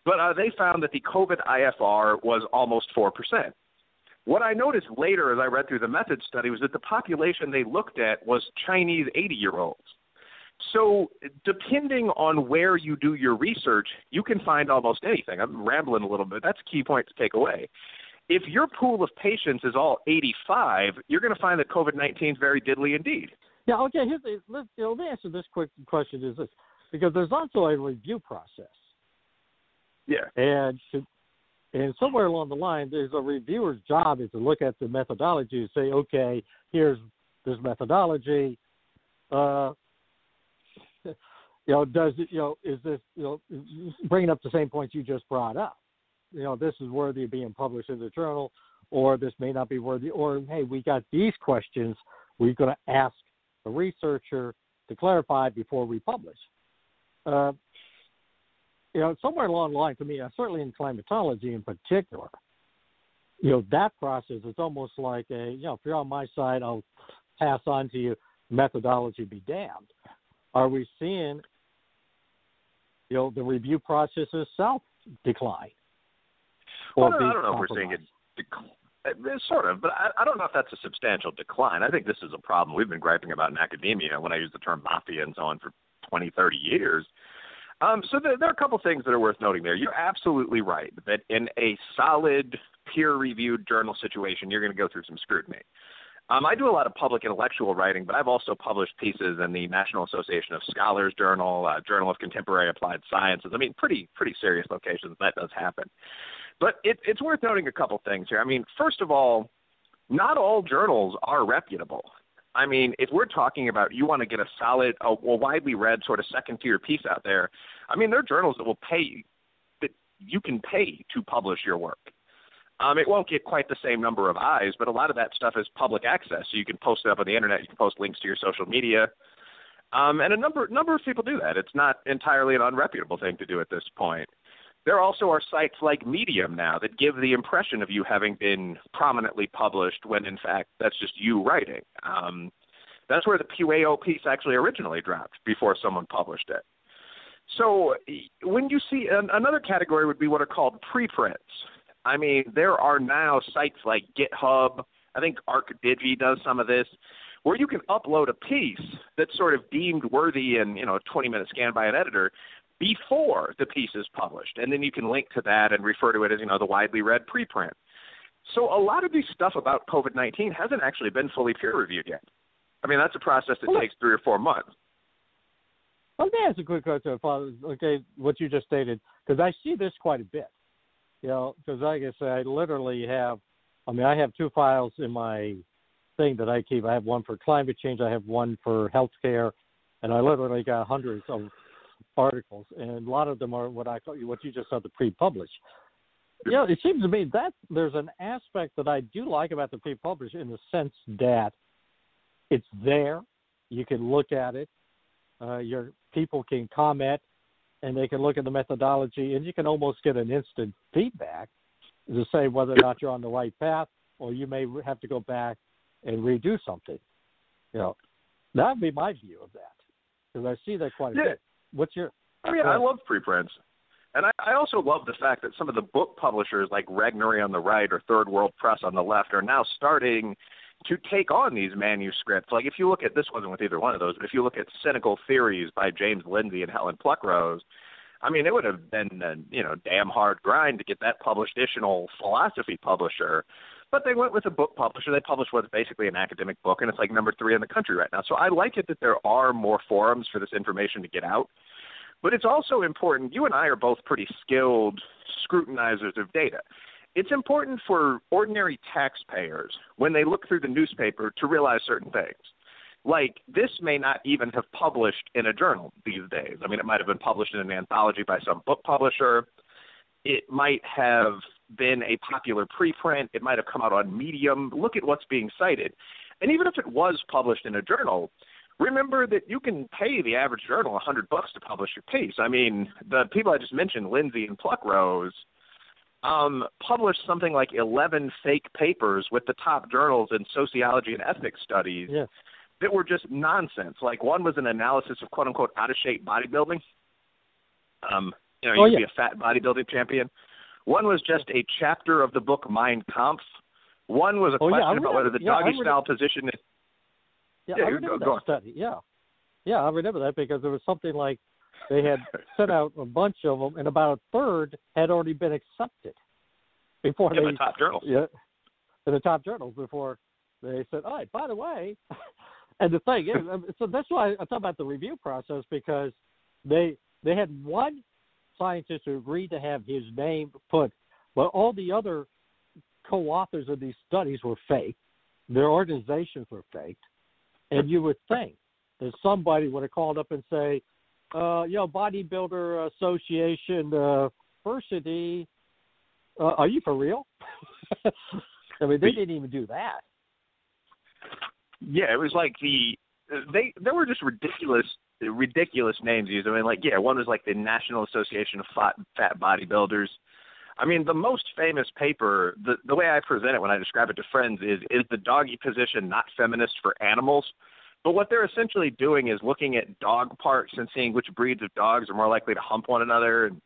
but uh, they found that the COVID I F R was almost four percent. What I noticed later as I read through the method study was that the population they looked at was Chinese eighty-year-olds. So depending on where you do your research, you can find almost anything. I'm rambling a little bit. That's a key point to take away. If your pool of patients is all eighty-five, you're going to find that COVID nineteen is very diddly indeed. Yeah, okay, here's the, let, you know, let me answer this quick question is this, because there's also a review process. Yeah. And should, and somewhere along the line, there's a reviewer's job is to look at the methodology and say, okay, here's this methodology. Uh, you know, does it, you know, is this, you know, bringing up the same points you just brought up. You know, this is worthy of being published in the journal, or this may not be worthy, or, hey, we got these questions we're going to ask a researcher to clarify before we publish. Uh, you know, somewhere along the line, to me, certainly in climatology in particular, you know, that process is almost like a, you know, if you're on my side, I'll pass on to you, methodology be damned. Are we seeing, you know, the review process itself decline? Well, I don't know if we're seeing it decline. Sort of, but I, I don't know if that's a substantial decline. I think this is a problem we've been griping about in academia when I use the term mafia and so on for twenty, thirty years. Um, so there, there are a couple things that are worth noting there. You're absolutely right that in a solid peer-reviewed journal situation, you're going to go through some scrutiny. Um, I do a lot of public intellectual writing, but I've also published pieces in the National Association of Scholars Journal, uh, Journal of Contemporary Applied Sciences. I mean, pretty pretty serious locations. That does happen. But it, it's worth noting a couple things here. I mean, first of all, not all journals are reputable. I mean, if we're talking about you want to get a solid, a, a widely read sort of second-tier piece out there, I mean, there are journals that will pay, that you can pay to publish your work. Um, it won't get quite the same number of eyes, but a lot of that stuff is public access. So you can post it up on the internet. You can post links to your social media. Um, and a number, number of people do that. It's not entirely an unreputable thing to do at this point. There also are sites like Medium now that give the impression of you having been prominently published when, in fact, that's just you writing. Um, that's where the Pueyo piece actually originally dropped before someone published it. So when you see an, another category would be what are called preprints. I mean, there are now sites like GitHub, I think ArcDigi does some of this, where you can upload a piece that's sort of deemed worthy in, you know, a twenty-minute scan by an editor before the piece is published. And then you can link to that and refer to it as, you know, the widely read preprint. So a lot of this stuff about COVID nineteen hasn't actually been fully peer-reviewed yet. I mean, that's a process that well, takes three or four months. Let me ask a quick question, Father. Okay, what you just stated, because I see this quite a bit. You know, because like I say, I literally have, I mean, I have two files in my thing that I keep. I have one for climate change. I have one for healthcare. And I literally got hundreds of articles. And a lot of them are what I call, what you just said, the pre-publish. You know, it seems to me that there's an aspect that I do like about the pre-publish in the sense that it's there. You can look at it. Uh, your people can comment. And they can look at the methodology, and you can almost get an instant feedback to say whether or not you're on the right path, or you may have to go back and redo something. You know, that would be my view of that, because I see that quite a yeah. bit. What's your? I mean, uh, I love preprints. And I, I also love the fact that some of the book publishers like Regnery on the right or Third World Press on the left are now starting to take on these manuscripts. Like if you look at, this wasn't with either one of those, but if you look at Cynical Theories by James Lindsay and Helen Pluckrose, I mean, it would have been a, you know, damn hard grind to get that published additional philosophy publisher. But they went with a book publisher. They published what's basically an academic book, and it's like number three in the country right now. So I like it that there are more forums for this information to get out. But it's also important, you and I are both pretty skilled scrutinizers of data. It's important for ordinary taxpayers, when they look through the newspaper, to realize certain things. Like, this may not even have published in a journal these days. I mean, it might have been published in an anthology by some book publisher. It might have been a popular preprint. It might have come out on Medium. Look at what's being cited. And even if it was published in a journal, remember that you can pay the average journal a hundred bucks to publish your piece. I mean, the people I just mentioned, Lindsay and Pluckrose, um, published something like eleven fake papers with the top journals in sociology and ethnic studies yeah. that were just nonsense. Like, one was an analysis of, quote-unquote, out-of-shape bodybuilding. Um, you know, you oh, yeah. could be a fat bodybuilding champion. One was just a chapter of the book Mein Kampf. One was a oh, question yeah, about whether the yeah, doggy-style position is... Yeah, yeah, I remember go, go that study. Yeah, yeah, I remember that because there was something like they had sent out a bunch of them, and about a third had already been accepted before in they, the top journals. Yeah, in the top journals before they said, "All right, by the way," and the thing is, so that's why I talk about the review process because they they had one scientist who agreed to have his name put, but all the other co-authors of these studies were fake. Their organizations were faked. And you would think that somebody would have called up and say, uh, you know, Bodybuilder Association, uh, University, uh, are you for real? I mean, they didn't even do that. Yeah, it was like the – they there were just ridiculous ridiculous names used. I mean, like, yeah, one was like the National Association of Fat, Fat Bodybuilders. I mean, the most famous paper, the, the way I present it when I describe it to friends is, is the doggy position not feminist for animals? But what they're essentially doing is looking at dog parts and seeing which breeds of dogs are more likely to hump one another and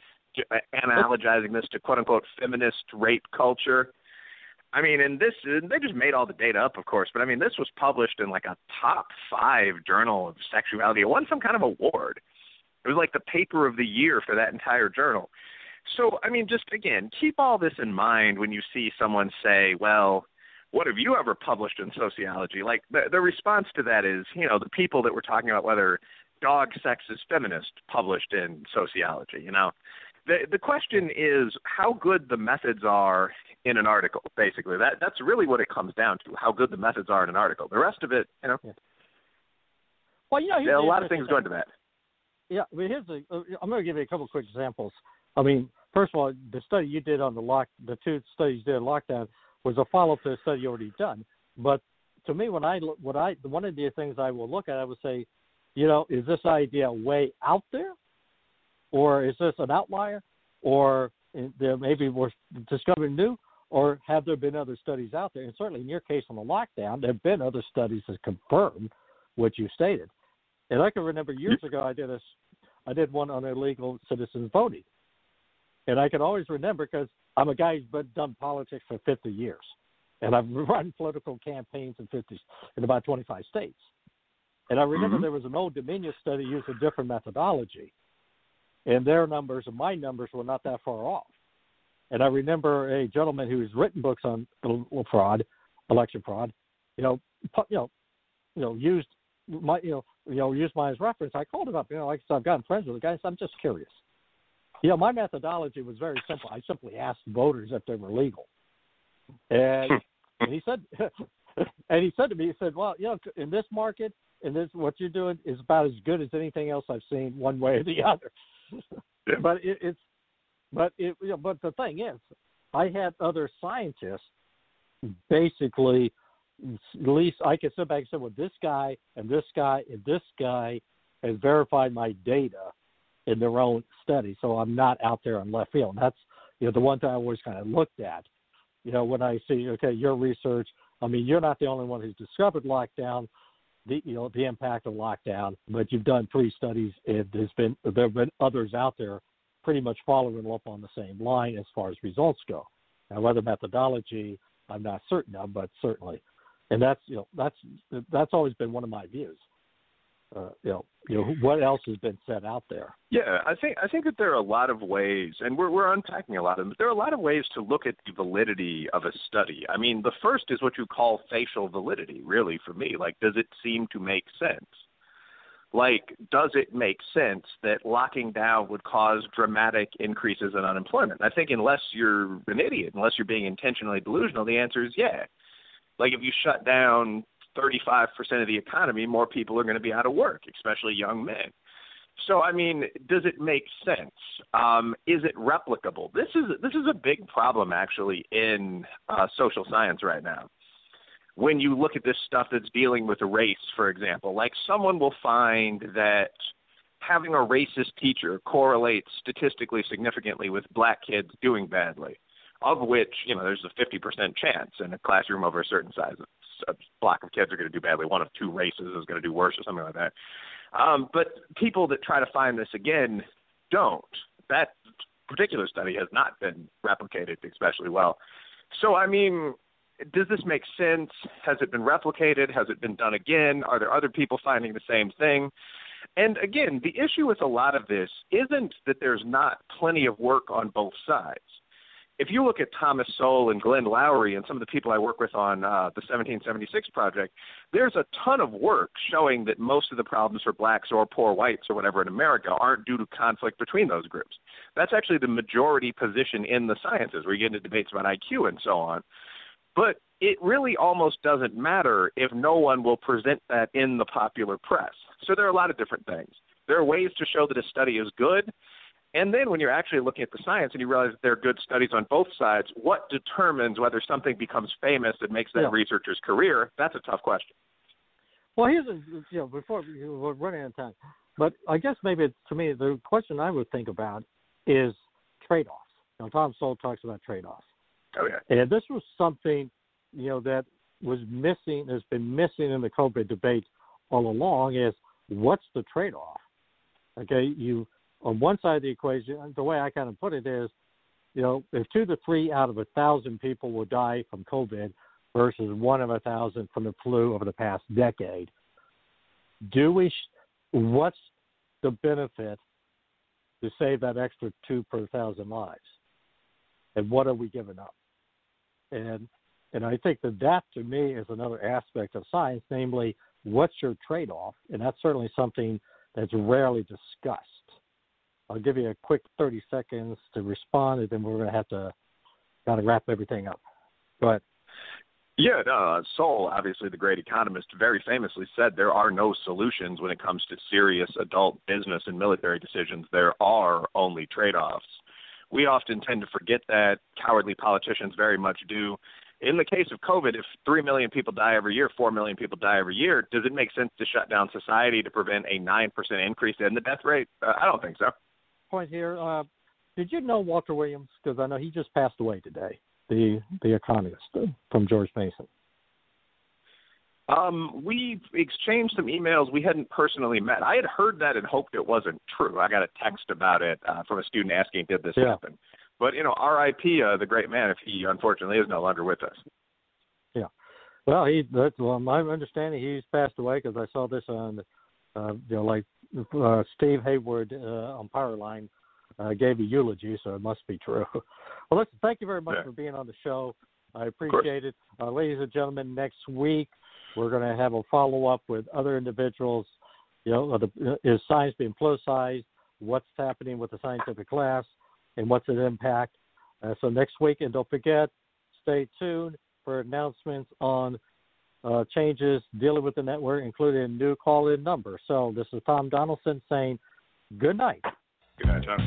analogizing this to, quote-unquote, feminist rape culture. I mean, and this they just made all the data up, of course, but, I mean, this was published in, like, a top five journal of sexuality. It won some kind of award. It was, like, the paper of the year for that entire journal. So, I mean, just, again, keep all this in mind when you see someone say, well, what have you ever published in sociology? Like, the, the response to that is, you know, the people that were talking about whether dog sex is feminist published in sociology, you know. The the question is how good the methods are in an article, basically. That That's really what it comes down to, how good the methods are in an article. The rest of it, you know, yeah. Well, you know, there are a lot of things go into that. Yeah, I mean, here's a, I'm going to give you a couple quick examples. I mean, first of all, the study you did on the lock, the two studies you did on lockdown was a follow-up to a study already done. But to me, when I, when I, one of the things I will look at, I would say, you know, is this idea way out there, or is this an outlier, or there maybe we're discovering new, or have there been other studies out there? And certainly in your case on the lockdown, there have been other studies that confirm what you stated. And I can remember years ago I did a, I did one on illegal citizen voting. And I can always remember because I'm a guy who's been, done politics for fifty years, and I've run political campaigns in fifty in about twenty-five states. And I remember mm-hmm. there was an Old Dominion study used a different methodology, and their numbers and my numbers were not that far off. And I remember a gentleman who has written books on fraud, election fraud, you know, you know, you know, used my, you know, you know, used mine as reference. I called him up, you know, like so I've gotten friends with the guys. So I'm just curious. You know, my methodology was very simple. I simply asked voters if they were legal, and, and he said, and he said to me, he said, "Well, you know, in this market, in this what you're doing is about as good as anything else I've seen, one way or the other." Yeah. But it, it's, but it, you know, but the thing is, I had other scientists basically, at least I could sit back and say, "Well, this guy and this guy and this guy has verified my data." In their own study, so I'm not out there on left field. And that's, you know, the one thing I always kind of looked at, you know, when I see, okay, your research, I mean, you're not the only one who's discovered lockdown, the, you know, the impact of lockdown, but you've done three studies and there's been, there have been others out there pretty much following up on the same line as far as results go. Now, whether methodology, I'm not certain of, but certainly. And that's, you know, that's, that's always been one of my views. Uh, you know, you know, what else has been set out there? Yeah, I think I think that there are a lot of ways, and we're we're unpacking a lot of them, but there are a lot of ways to look at the validity of a study. I mean, the first is what you call facial validity, really, for me. Like, does it seem to make sense? Like, does it make sense that locking down would cause dramatic increases in unemployment? I think unless you're an idiot, unless you're being intentionally delusional, the answer is yeah. Like, if you shut down thirty-five percent of the economy, more people are going to be out of work, especially young men. So, I mean, does it make sense? Um, is it replicable? This is this is a big problem, actually, in uh, social science right now. When you look at this stuff that's dealing with race, for example, like someone will find that having a racist teacher correlates statistically significantly with black kids doing badly, of which, you know, there's a fifty percent chance in a classroom over a certain size of a block of kids are going to do badly. One of two races is going to do worse or something like that. Um, but people that try to find this again don't. That particular study has not been replicated especially well. So, I mean, does this make sense? Has it been replicated? Has it been done again? Are there other people finding the same thing? And again, the issue with a lot of this isn't that there's not plenty of work on both sides. If you look at Thomas Sowell and Glenn Lowry and some of the people I work with on uh, the seventeen seventy-six Project, there's a ton of work showing that most of the problems for blacks or poor whites or whatever in America aren't due to conflict between those groups. That's actually the majority position in the sciences, where you get into debates about I Q and so on. But it really almost doesn't matter if no one will present that in the popular press. So there are a lot of different things. There are ways to show that a study is good. And then when you're actually looking at the science and you realize that there are good studies on both sides, what determines whether something becomes famous that makes that yeah. researcher's career? That's a tough question. Well, here's a, you know, before we're running out of time, but I guess maybe it's, to me, the question I would think about is trade-offs. You know, Tom Sowell talks about trade-offs. Oh, yeah. And this was something, you know, that was missing, has been missing in the COVID debate all along, is what's the trade-off? Okay, you... On one side of the equation, the way I kind of put it is, you know, if two to three out of a thousand people will die from COVID versus one of a thousand from the flu over the past decade, do we? What's the benefit to save that extra two per thousand lives, and what are we giving up? And and I think that that to me is another aspect of science, namely, what's your trade-off? And that's certainly something that's rarely discussed. I'll give you a quick thirty seconds to respond, and then we're going to have to kind of wrap everything up. Go ahead. Yeah, no, Sowell, obviously the great economist, very famously said there are no solutions when it comes to serious adult business and military decisions. There are only trade-offs. We often tend to forget that. Cowardly politicians very much do. In the case of COVID, if three million people die every year, four million people die every year, does it make sense to shut down society to prevent a nine percent increase in the death rate? Uh, I don't think so. Point here. Uh, did you know Walter Williams? Because I know he just passed away today, the the economist from George Mason. Um, we exchanged some emails. We hadn't personally met. I had heard that and hoped it wasn't true. I got a text about it uh, from a student asking, did this yeah. happen? But, you know, R I P, uh, the great man, if he unfortunately is no longer with us. Yeah. Well, he. That's, well, my understanding, he's passed away because I saw this on, uh, you know, like, Uh, Steve Hayward uh, on Power Line uh, gave a eulogy, so it must be true. Well, listen, thank you very much yeah. for being on the show. I appreciate it. Uh, ladies and gentlemen, next week we're going to have a follow-up with other individuals. You know, the, is science being politicized? What's happening with the scientific class? And what's its impact? Uh, so next week, and don't forget, stay tuned for announcements on Uh, changes dealing with the network, including a new call-in number. So this is Tom Donelson saying good night. Good night, Tom.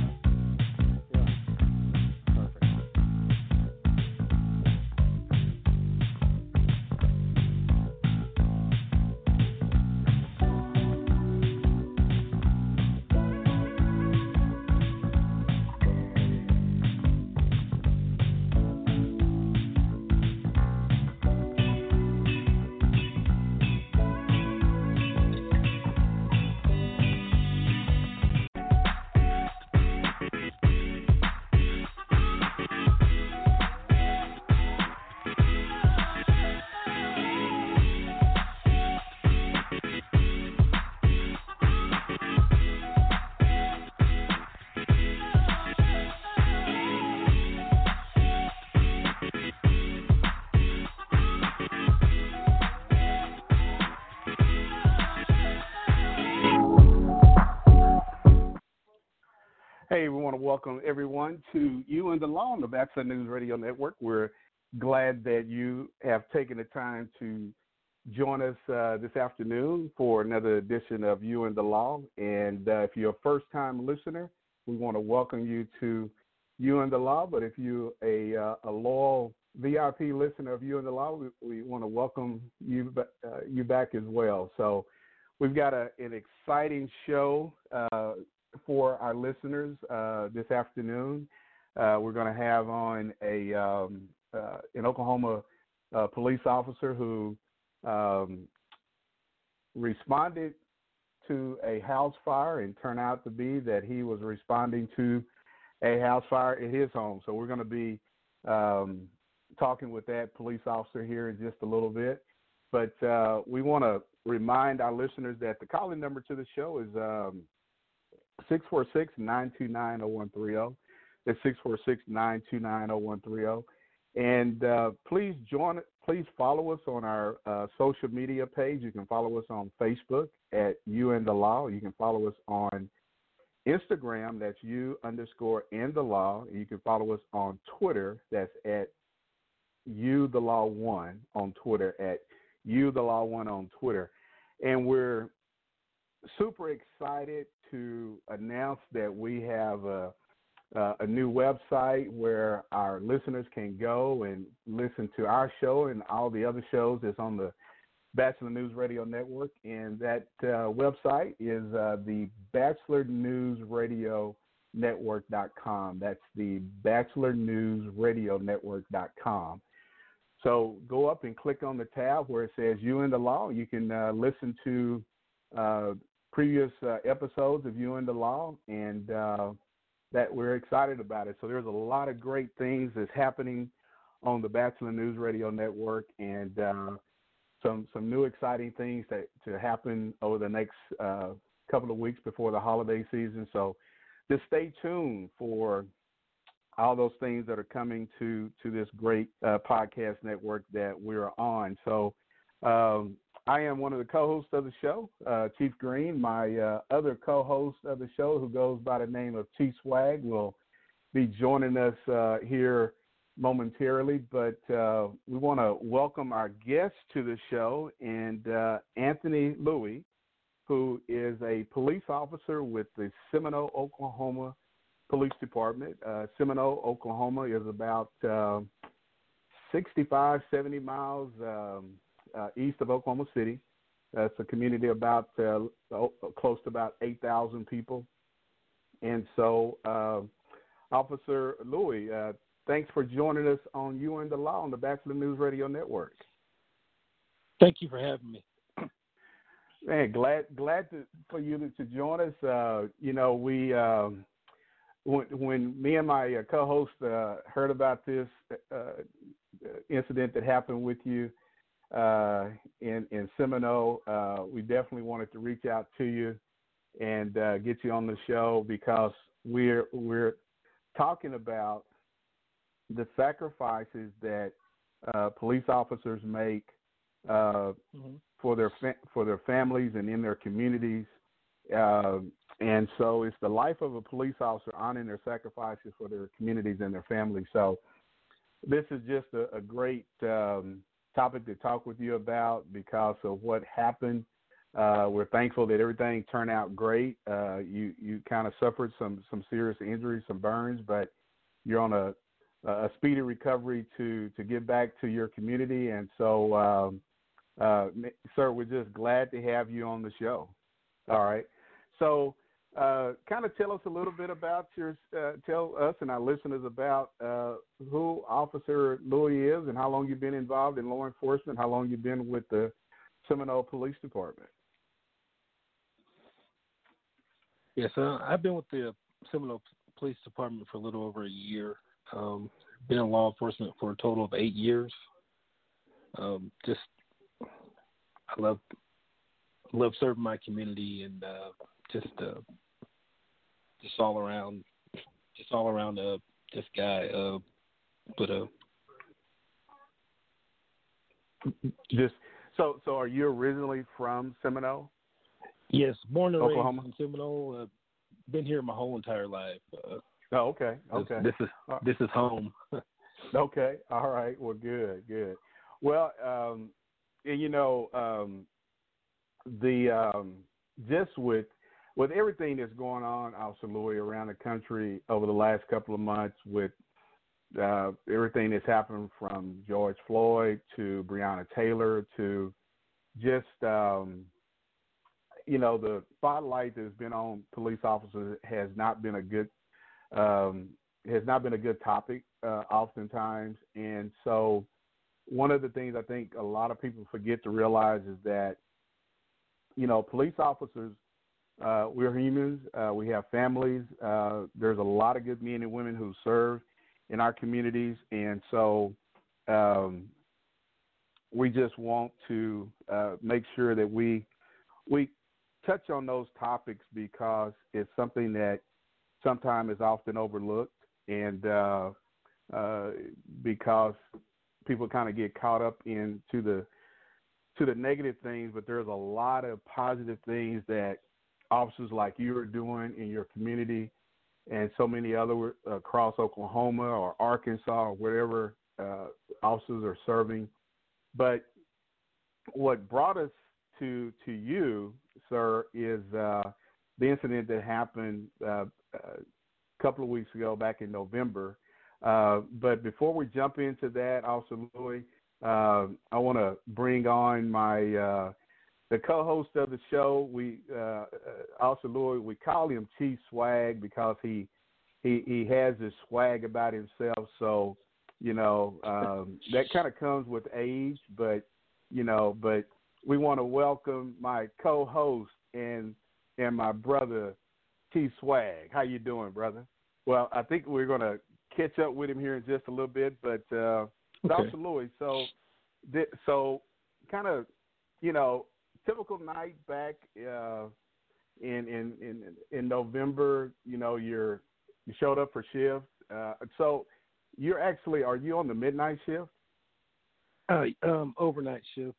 Hey, we want to welcome everyone to you and along the Bachelor News Radio Network. We're glad that you have taken the time to join us uh, this afternoon for another edition of You and the Law. And uh, if you're a first-time listener, we want to welcome you to You and the Law. But if you're a, uh, a loyal V I P listener of You and the Law, we, we want to welcome you uh, you back as well. So we've got a, an exciting show uh, for our listeners uh, this afternoon. Uh, we're going to have on a um, uh, an Oklahoma uh, police officer who Um, responded to a house fire, and turned out to be that he was responding to a house fire at his home. So we're going to be um, talking with that police officer here in just a little bit. But uh, we want to remind our listeners that the call-in number to the show is um, six four six, nine two nine, zero one three zero. That's six four six, nine two nine, zero one three zero. And uh, please join Please follow us on our uh, social media page. You can follow us on Facebook at You and the Law. You can follow us on Instagram. That's You underscore and the Law. You can follow us on Twitter. That's at You the Law One on Twitter. At You the Law One on Twitter. And we're super excited to announce that we have a. Uh, a new website where our listeners can go and listen to our show and all the other shows that's on the Bachelor News Radio Network. And that uh, website is uh, the bachelor news radio network dot com. That's the bachelor news radio network dot com. So go up and click on the tab where it says You and the Law. You can uh, listen to uh, previous uh, episodes of You and the Law, and uh that we're excited about it. So there's a lot of great things that's happening on the Bachelor News Radio Network, and uh, some some new exciting things that to happen over the next uh, couple of weeks before the holiday season. So just stay tuned for all those things that are coming to, to this great uh, podcast network that we're on. So um, I am one of the co-hosts of the show, uh, Chief Green. My uh, other co-host of the show, who goes by the name of Chief Swag, will be joining us uh, here momentarily. But uh, we want to welcome our guest to the show, and uh, Anthony Louie, who is a police officer with the Seminole, Oklahoma Police Department. Uh, Seminole, Oklahoma is about uh, sixty-five, seventy miles um Uh, east of Oklahoma City. That's uh, a community about uh, oh, close to about eight thousand people. And so, uh, Officer Louie, uh, thanks for joining us on You and the Law on the Bachelor News Radio Network. Thank you for having me. Man, glad glad to, for you to, to join us. Uh, you know, we um, when, when me and my co-host uh, heard about this uh, incident that happened with you, Uh, in, in Seminole, uh, we definitely wanted to reach out to you and uh, get you on the show, because we're we're talking about the sacrifices that uh, police officers make uh, mm-hmm. for their fa- for their families and in their communities, uh, and so it's the life of a police officer honoring their sacrifices for their communities and their families. So this is just a, a great Um, topic to talk with you about because of what happened. Uh, we're thankful that everything turned out great. Uh, you you kind of suffered some some serious injuries, some burns, but you're on a a speedy recovery to to get back to your community. And so, um, uh, sir, we're just glad to have you on the show. All right. So, uh, kind of tell us a little bit about your uh, tell us and our listeners about uh, who Officer Louie is and how long you've been involved in law enforcement, how long you've been with the Seminole Police Department. Yes, uh, I've been with the Seminole Police Department for a little over a year. Um, been in law enforcement for a total of eight years. Um, just I love love serving my community, and uh, just uh, just all around, just all around uh, this guy, uh, but uh, just so. So, are you originally from Seminole? Yes, born and raised in Seminole. Uh, been here my whole entire life. Uh, oh, okay. Okay. This is this is home. Okay. All right. Well, good. Good. Well, um, you know, um, the um, just with with everything that's going on, Al-Salui, around the country over the last couple of months, with uh, everything that's happened from George Floyd to Breonna Taylor to just um, you know, the spotlight that's been on police officers has not been a good um, has not been a good topic uh, oftentimes, and so. One of the things I think a lot of people forget to realize is that, you know, police officers, uh, we're humans. Uh, we have families. Uh, there's a lot of good men and women who serve in our communities. And so um, we just want to uh, make sure that we we touch on those topics because it's something that sometimes is often overlooked, and uh, uh, because people kind of get caught up into the to the negative things, but there's a lot of positive things that officers like you are doing in your community, and so many other across Oklahoma or Arkansas or wherever uh, officers are serving. But what brought us to to you, sir, is uh, the incident that happened uh, a couple of weeks ago, back in November. Uh, but before we jump into that, also, Louis, uh, I want to bring on my uh, the co-host of the show. We uh, also, Louis, we call him Chief Swag because he he, he has this swag about himself. So, you know, um, that kind of comes with age. But you know, but we want to welcome my co-host and and my brother, Chief Swag. How you doing, brother? Well, I think we're gonna catch up with him here in just a little bit, but uh, okay. Doctor Louis, so, so kind of, you know, typical night back uh, in, in in in November. You know, you're you showed up for shift. Uh, so you're actually are you on the midnight shift? Uh, um, overnight shift.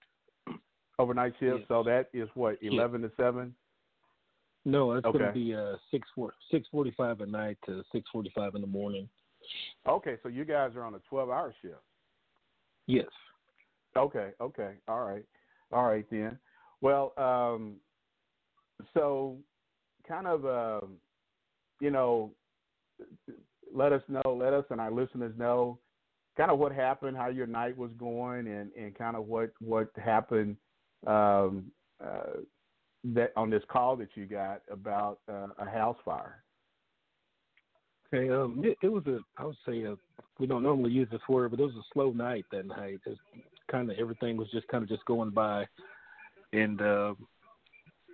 Overnight shift. Yes. So that is what eleven yes. to seven. No, it's okay. going to be uh, six four six forty five at night to six forty five in the morning. Okay, so you guys are on a twelve-hour shift. Yes. Okay, okay. All right. All right, then. Well, um, so kind of, uh, you know, let us know, let us and our listeners know kind of what happened, how your night was going, and, and kind of what, what happened um, uh, that on this call that you got about uh, a house fire. Okay, um, it, it was a, I would say, a, we don't normally use this word, but it was a slow night that night. Just kind of everything was just kind of just going by. And uh,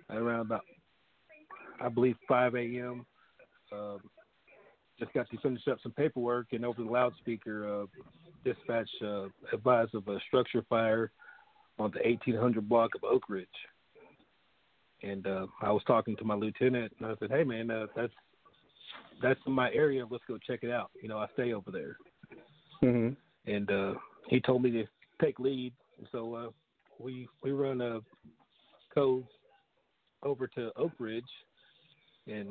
around about, I believe, five a.m., uh, just got to finish up some paperwork, and over the loudspeaker, uh, dispatch uh, advised of a structure fire on the eighteen hundred block of Oak Ridge. And uh, I was talking to my lieutenant, and I said, hey, man, uh, that's, that's in my area. Let's go check it out. You know, I stay over there. Mm-hmm. And uh, he told me to take lead. So uh, we we run a code over to Oak Ridge, and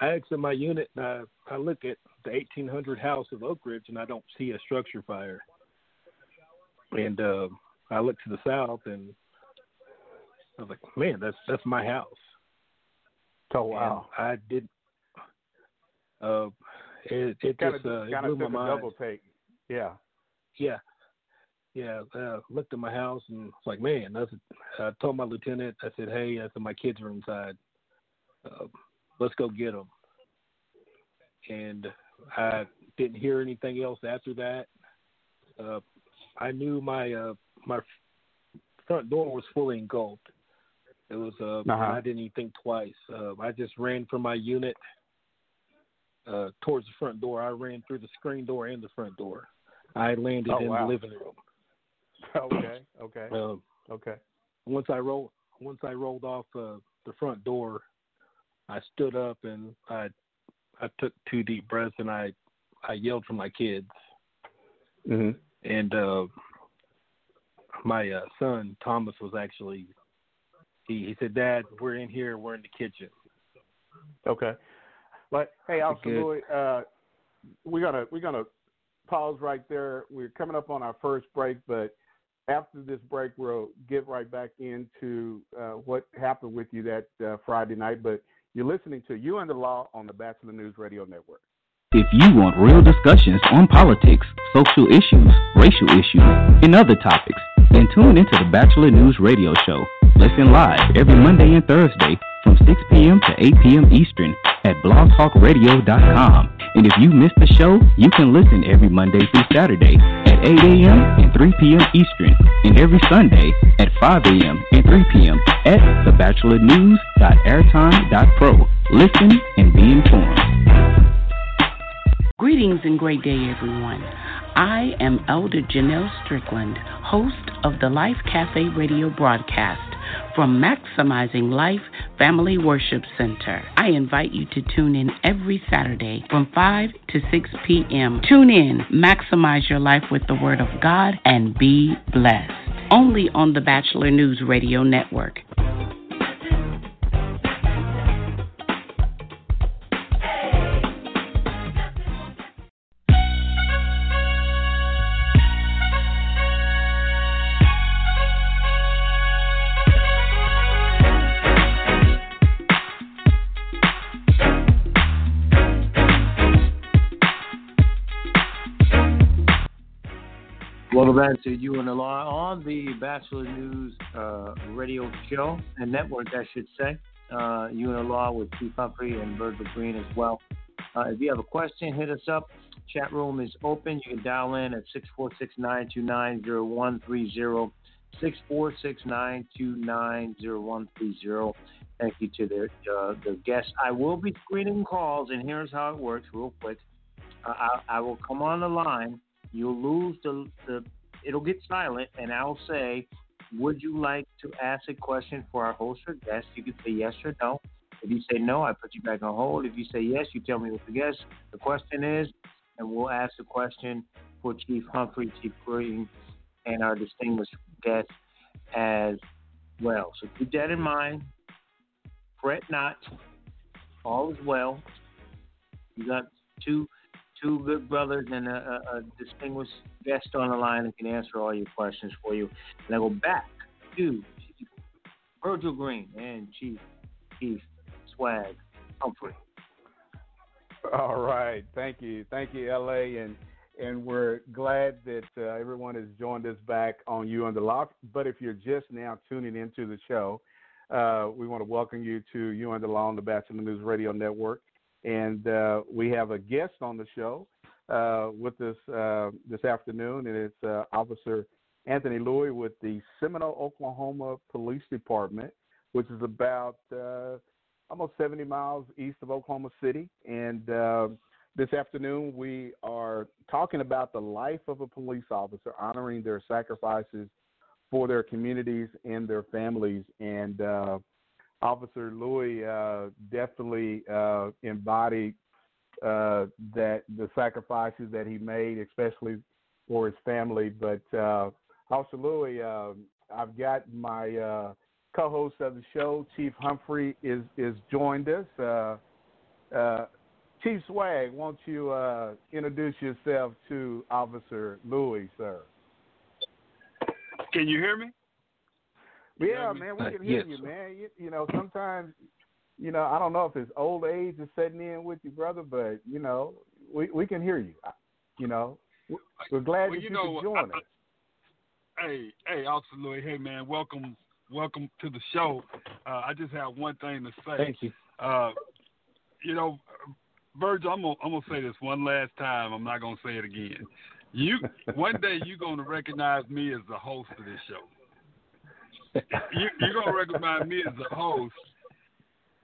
I exit my unit, and I, I look at the eighteen hundred house of Oak Ridge, and I don't see a structure fire. And uh, I look to the south, and I was like, man, that's that's my house. Oh, wow. And I didn't. Uh, it, it kinda, just uh, it blew my mind. Double take. Yeah, yeah, yeah. Uh, looked at my house and was like, man, that's. I told my lieutenant, I said, hey, I said my kids are inside. Uh, let's go get them. And I didn't hear anything else after that. Uh, I knew my uh, my front door was fully engulfed. It was. Uh, uh-huh. I didn't even think twice. Uh, I just ran from my unit. Uh, towards the front door. I ran through the screen door and the front door. I landed oh, in wow. the living room. Okay, okay, um, okay. Once I rolled, once I rolled off uh, the front door, I stood up and I, I took two deep breaths and I, I yelled for my kids. Mm-hmm. And uh, my uh, son Thomas was actually, he, he said, "Dad, we're in here. We're in the kitchen." Okay. But hey, absolutely. Uh, we're gonna we're gonna pause right there. We're coming up on our first break, but after this break, we'll get right back into uh, what happened with you that uh, Friday night. But you're listening to You and the Law on the Bachelor News Radio Network. If you want real discussions on politics, social issues, racial issues, and other topics, then tune into the Bachelor News Radio Show. Listen live every Monday and Thursday from six p.m. to eight p.m. Eastern at blog talk radio dot com. And if you missed the show, you can listen every Monday through Saturday at eight a.m. and three p.m. Eastern, and every Sunday at five a.m. and three p.m. at the bachelor news dot airtime dot pro. Listen and be informed. Greetings and great day, everyone. I am Elder Janelle Strickland, host of the Life Cafe radio broadcast from Maximizing Life Family Worship Center. I invite you to tune in every Saturday from five to six p.m. Tune in, maximize your life with the Word of God, and be blessed. Only on the Bachelor News Radio Network. Welcome back to You and the Law on the Bachelor News uh, radio show and network, I should say. Uh, you and the Law with Chief Humphrey and Virgil Green as well. Uh, if you have a question, hit us up. Chat room is open. You can dial in at six four six, nine two nine, zero one three zero, six four six, nine two nine, zero one three zero. Thank you to the, uh, the guests. I will be screening calls, and here's how it works real quick. Uh, I, I will come on the line. You'll lose the, the it'll get silent, and I'll say, would you like to ask a question for our host or guest? You can say yes or no. If you say no, I put you back on hold. If you say yes, you tell me what the guest, the question is, and we'll ask the question for Chief Humphrey, Chief Green, and our distinguished guest as well. So keep that in mind. Fret not. All is well. You got two... Two good brothers and a, a distinguished guest on the line that can answer all your questions for you. And I go back to Chief Virgil Green and Chief Chief Swag Humphrey. All right, thank you, thank you, L A, and and we're glad that uh, everyone has joined us back on You and the Law. But if you're just now tuning into the show, uh, we want to welcome you to You and the Law on the Bachelor News Radio Network. And uh, we have a guest on the show uh, with us uh, this afternoon, and it's uh, Officer Anthony Louie with the Seminole, Oklahoma Police Department, which is about uh, almost seventy miles east of Oklahoma City. And uh, this afternoon we are talking about the life of a police officer, honoring their sacrifices for their communities and their families. And uh Officer Louie uh, definitely uh, embodied uh, that the sacrifices that he made, especially for his family. But uh, Officer Louie, uh, I've got my uh, co-host of the show, Chief Humphrey, is is joined us. Uh, uh, Chief Swag, won't you uh, introduce yourself to Officer Louie, sir? Can you hear me? Yeah, man, we can hear yes. you, man. You, you know, sometimes, you know, I don't know if it's old age is setting in with you, brother, but, you know, we, we can hear you. You know, we're glad well, that you, you know, could join I, us. I, hey, hey, Officer Louie, hey, man, welcome welcome to the show. Uh, I just have one thing to say. Thank you. Uh, you know, Virgil, I'm going I'm going to say this one last time. I'm not going to say it again. You One day you're going to recognize me as the host of this show. you, you're gonna recognize me as the host,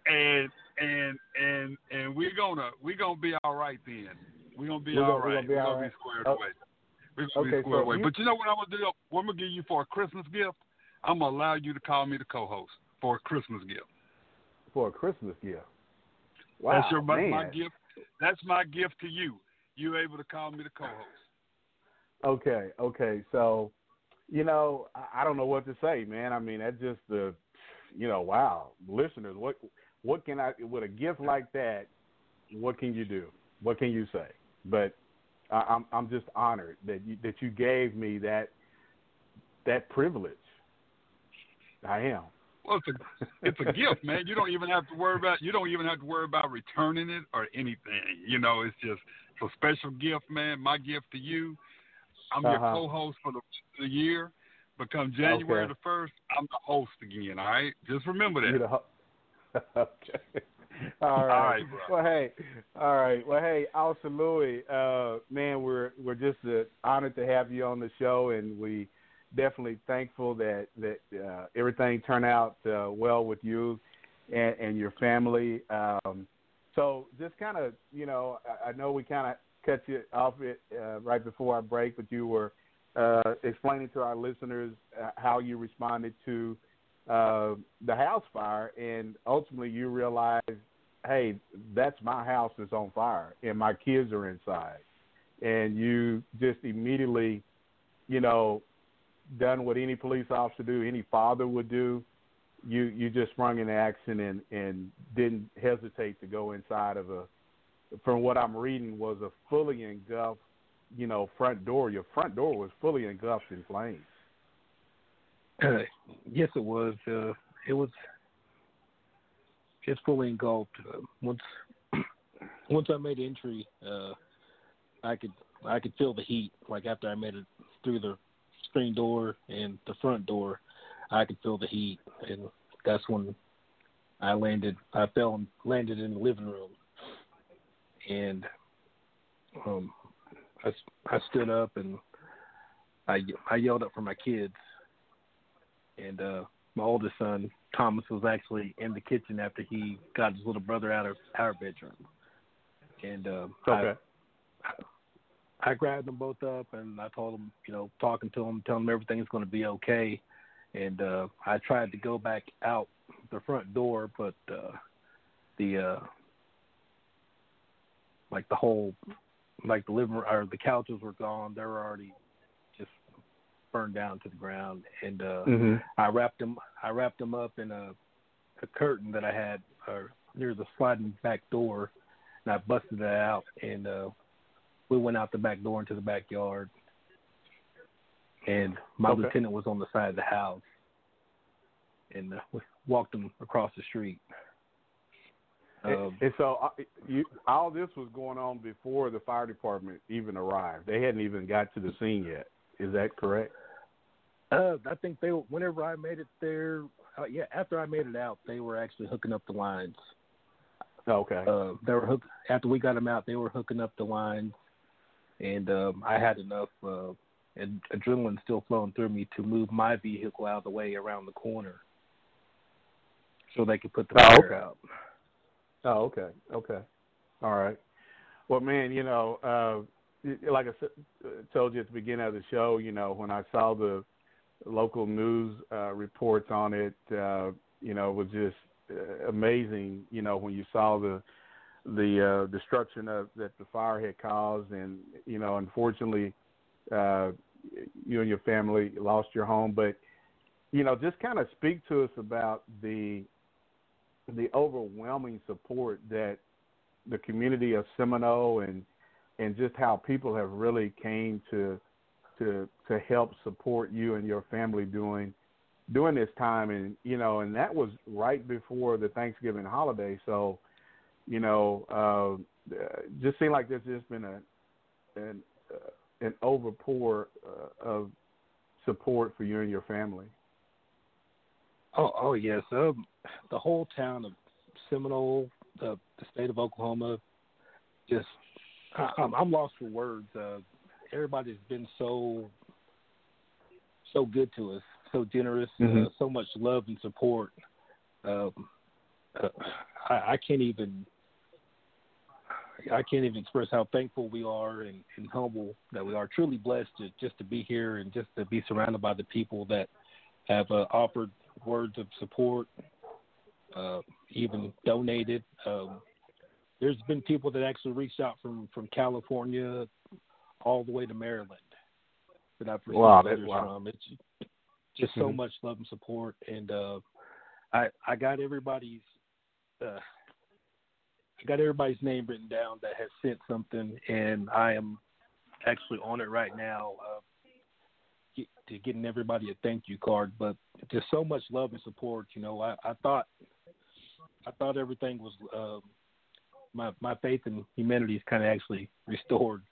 and and and and we're gonna we're gonna be all right then. We're gonna be we're all gonna, right. We're gonna be, we're gonna right. be squared oh. away. We're gonna okay, be squared so away. You... But you know what I'm gonna do? What I'm gonna give you for a Christmas gift? I'm gonna allow you to call me the co-host for a Christmas gift. For a Christmas gift. Wow, that's your man. my gift. That's my gift to you. You're able to call me the co-host. Okay. Okay. So. You know, I don't know what to say, man. I mean, that's just the, you know, wow, listeners. What, what can I? With a gift like that, what can you do? What can you say? But I, I'm I'm just honored that you, that you gave me that that privilege. I am. Well, it's a, it's a gift, man. You don't even have to worry about you don't even have to worry about returning it or anything. You know, it's just it's a special gift, man. My gift to you. I'm uh-huh. your co-host for the, the year. But come January okay. the first, I'm the host again. All right, just remember that. You're the ho- okay. All right. All right, bro. Well, hey. All right. Well, hey, Al Salui, uh, man, we're we're just uh, honored to have you on the show, and we definitely thankful that that uh, everything turned out uh, well with you and, and your family. Um, so, just kind of, you know, I, I know we kind of cut you off it uh, right before our break, but you were uh, explaining to our listeners uh, how you responded to uh, the house fire, and ultimately you realized, hey, that's my house that's on fire, and my kids are inside, and you just immediately, you know, done what any police officer do, any father would do. You you just sprung into action and, and didn't hesitate to go inside of a, from what I'm reading, was a fully engulfed, you know, front door. Your front door was fully engulfed in flames. Uh, yes, it was. Uh, it was just fully engulfed. Uh, once once I made entry, uh, I could I could feel the heat. Like after I made it through the screen door and the front door, I could feel the heat, and that's when I landed. I fell and landed in the living room, and um. I, I stood up and I, I yelled up for my kids, and uh, my oldest son Thomas was actually in the kitchen after he got his little brother out of our bedroom, and uh, okay. I, I, I grabbed them both up and I told them, you know, talking to them, telling them everything's going to be okay, and uh, I tried to go back out the front door, but uh, the uh, like the whole. Like the living room, or the couches were gone. They were already just burned down to the ground. And uh, mm-hmm. I wrapped them. I wrapped them up in a, a curtain that I had uh, near the sliding back door, and I busted it out. And uh, we went out the back door into the backyard. And my okay. lieutenant was on the side of the house, and uh, we walked him across the street. Um, and so uh, you, all this was going on before the fire department even arrived. They hadn't even got to the scene yet. Is that correct? Uh, I think they, whenever I made it there, uh, yeah, after I made it out, they were actually hooking up the lines. Okay. Uh, they were hook, after we got them out, they were hooking up the lines, and um, I had enough uh, ad- adrenaline still flowing through me to move my vehicle out of the way around the corner so they could put the fire oh, okay. out. Oh, okay, okay, all right. Well, man, you know, uh, like I told you at the beginning of the show, you know, when I saw the local news uh, reports on it, uh, you know, it was just uh, amazing. You know, when you saw the the uh, destruction of, that the fire had caused, and you know, unfortunately, uh, you and your family lost your home. But you know, just kind of speak to us about the. the overwhelming support that the community of Seminole and, and just how people have really came to, to, to help support you and your family during, during this time. And, you know, and that was right before the Thanksgiving holiday. So, you know, uh, just seemed like there's just been a, an, uh, an overpour uh, of support for you and your family. Oh, oh yes. Um, the whole town of Seminole, uh, the state of Oklahoma, just I, I'm, I'm lost for words. Uh, everybody's been so so good to us, so generous, mm-hmm. uh, so much love and support. Um, uh, I, I can't even I can't even express how thankful we are and, and humble that we are. Truly blessed to, just to be here and just to be surrounded by the people that have uh, offered words of support, uh, even donated. Um, there's been people that actually reached out from, from California all the way to Maryland that I've received wow, letters wow. from. It's just so mm-hmm. much love and support. And uh, I I got everybody's uh, I got everybody's name written down that has sent something, and I am actually on it right now uh, get, to getting everybody a thank you card. But just so much love and support. You know, I, I thought I thought everything was uh, my my faith in humanity is kind of actually restored.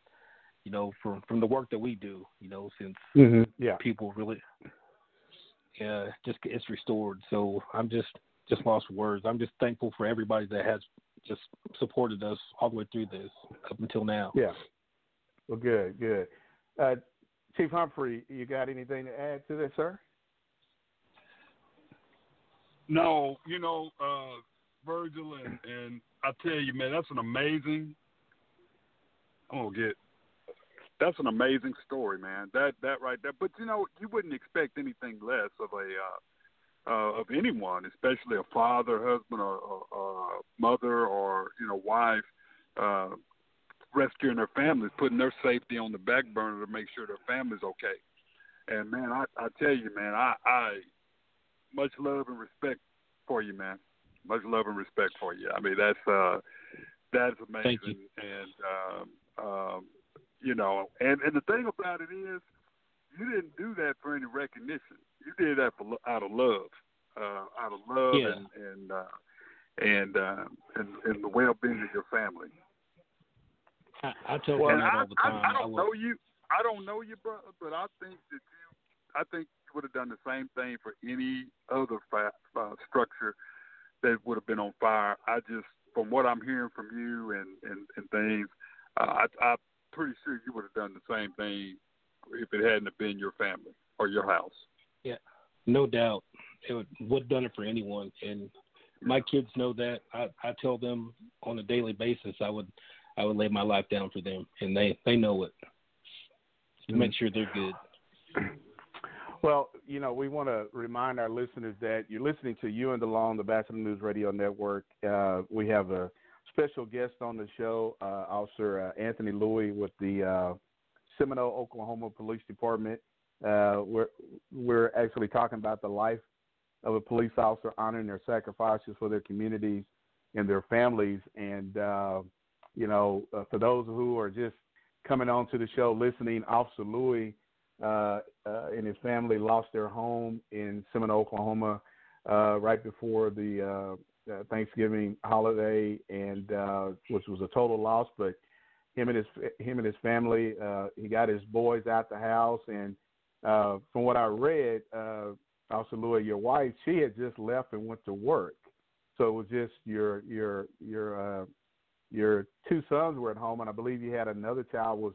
You know, from, from the work that we do. You know, since mm-hmm. yeah. people really, yeah, just it's restored. So I'm just just lost for words. I'm just thankful for everybody that has just supported us all the way through this up until now. Yeah. Well, good, good. Uh, Chief Humphrey, you got anything to add to this, sir? No, you know, uh, Virgil, and, and I tell you, man, that's an amazing. I'm gonna get. That's an amazing story, man. That that right there. But you know, you wouldn't expect anything less of a. Uh, Uh, of anyone, especially a father, husband, or, or, or mother, or you know, wife, uh, rescuing their families, putting their safety on the back burner to make sure their family's okay. And man, I, I tell you, man, I, I much love and respect for you, man. Much love and respect for you. I mean, that's uh, that's amazing. Thank you. And um, um, you know, and, and the thing about it is, you didn't do that for any recognition. You did that for, out of love, uh, out of love, yeah. and and, uh, and, uh, and and the well-being of your family. I, I tell you, well, that I, all the time. I, I don't I know you. I don't know you, brother, but I think that you. I think you would have done the same thing for any other fa- uh, structure that would have been on fire. I just, from what I'm hearing from you and and, and things, uh, I, I'm pretty sure you would have done the same thing if it hadn't have been your family or your house. Yeah, no doubt. It would, would have done it for anyone. And my kids know that. I, I tell them on a daily basis I would I would lay my life down for them, and they, they know it. To make sure they're good. Well, you know, we want to remind our listeners that you're listening to You and the Law on the Bachelor News Radio Network. Uh, we have a special guest on the show, uh, Officer uh, Anthony Louie with the uh, Seminole, Oklahoma Police Department. Uh, we're, we're actually talking about the life of a police officer, honoring their sacrifices for their communities and their families. And, uh, you know, uh, for those who are just coming on to the show, listening, Officer Louie uh, uh, and his family lost their home in Seminole, Oklahoma, uh, right before the uh, uh, Thanksgiving holiday, and uh, which was a total loss. But him and his him and his family, uh, he got his boys out the house, and uh, from what I read, uh, Officer Louie, your wife, she had just left and went to work, so it was just your your your uh, your two sons were at home, and I believe you had another child was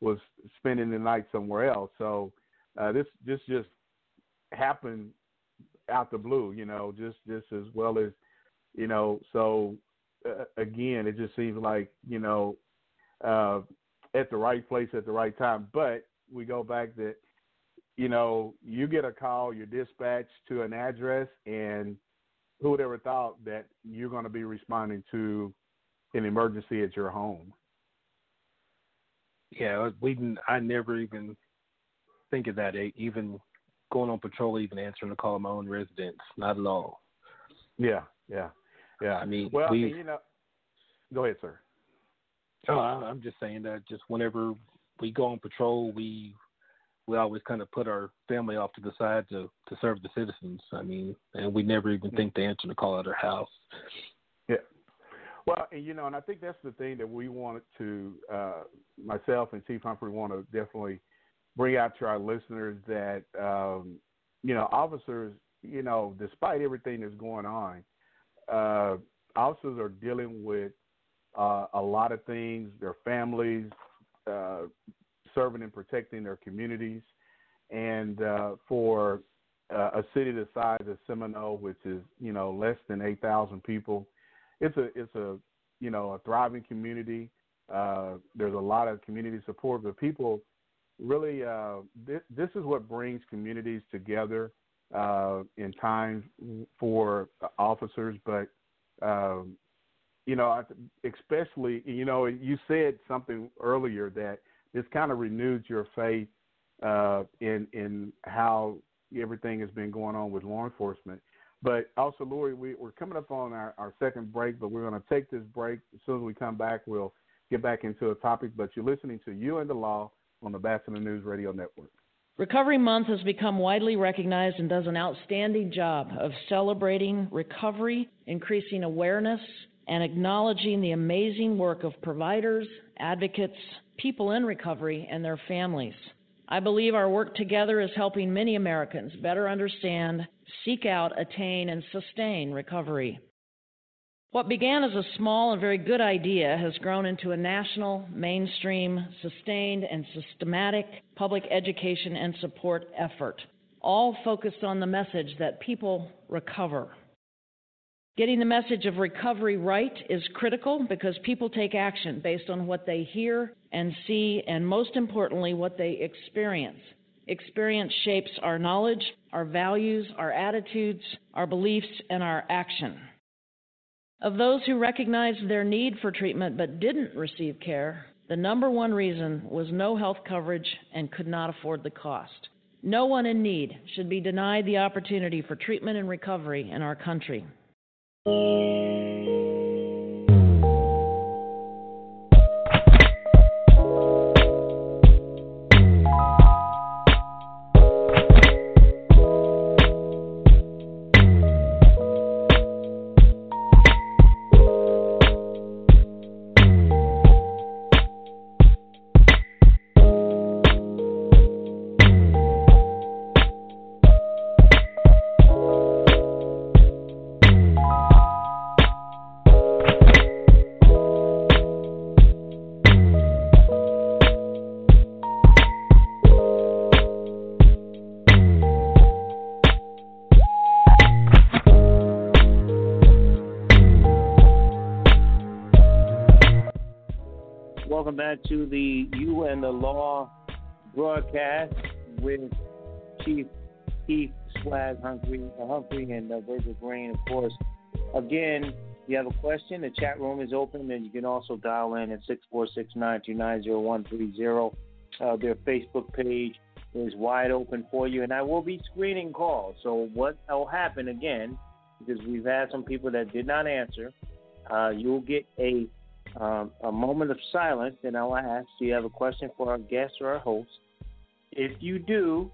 was spending the night somewhere else. So uh, this this just happened out the blue, you know, just just as well as you know. So uh, again, it just seems like you know. Uh, at the right place at the right time. But we go back that, you know, you get a call, you're dispatched to an address, and who would ever thought that you're going to be responding to an emergency at your home? Yeah, we, I never even think of that, even going on patrol, even answering a call of my own residence. Not at all. Yeah, yeah, yeah. I mean, well, we, you know, go ahead, sir. Oh, I'm just saying that just whenever we go on patrol, we we always kind of put our family off to the side to, to serve the citizens. I mean, and we never even think to answer the call at our house. Yeah. Well, and you know, and I think that's the thing that we wanted to, uh, myself and Chief Humphrey want to definitely bring out to our listeners that, um, you know, officers, you know, despite everything that's going on, uh, officers are dealing with Uh, a lot of things, their families, uh, serving and protecting their communities. And uh, for uh, a city the size of Seminole, which is, you know, less than eight thousand people, it's a, it's a you know, a thriving community. Uh, there's a lot of community support, but people really, uh, th- this is what brings communities together uh, in times for officers, but um you know, especially, you know, you said something earlier that this kind of renewed your faith uh, in in how everything has been going on with law enforcement. But also, Lori, we, we're coming up on our, our second break, but we're going to take this break. As soon as we come back, we'll get back into a topic. But you're listening to You and the Law on the Bachelor News Radio Network. Recovery Month has become widely recognized and does an outstanding job of celebrating recovery, increasing awareness, and acknowledging the amazing work of providers, advocates, people in recovery, and their families. I believe our work together is helping many Americans better understand, seek out, attain, and sustain recovery. What began as a small and very good idea has grown into a national, mainstream, sustained, and systematic public education and support effort, all focused on the message that people recover. Getting the message of recovery right is critical because people take action based on what they hear and see, and most importantly, what they experience. Experience shapes our knowledge, our values, our attitudes, our beliefs, and our action. Of those who recognized their need for treatment but didn't receive care, the number one reason was no health coverage and could not afford the cost. No one in need should be denied the opportunity for treatment and recovery in our country. To the You and the Law broadcast with Chief Keith Swag Humphrey, Humphrey and uh, Virgil Green, of course. Again, if you have a question, the chat room is open, and you can also dial in at six four six, nine two nine, zero one three zero. Uh, their Facebook page is wide open for you, and I will be screening calls. So what will happen again, because we've had some people that did not answer, uh, you'll get a Um, a moment of silence, and I'll ask, do you have a question for our guest or our host? If you do,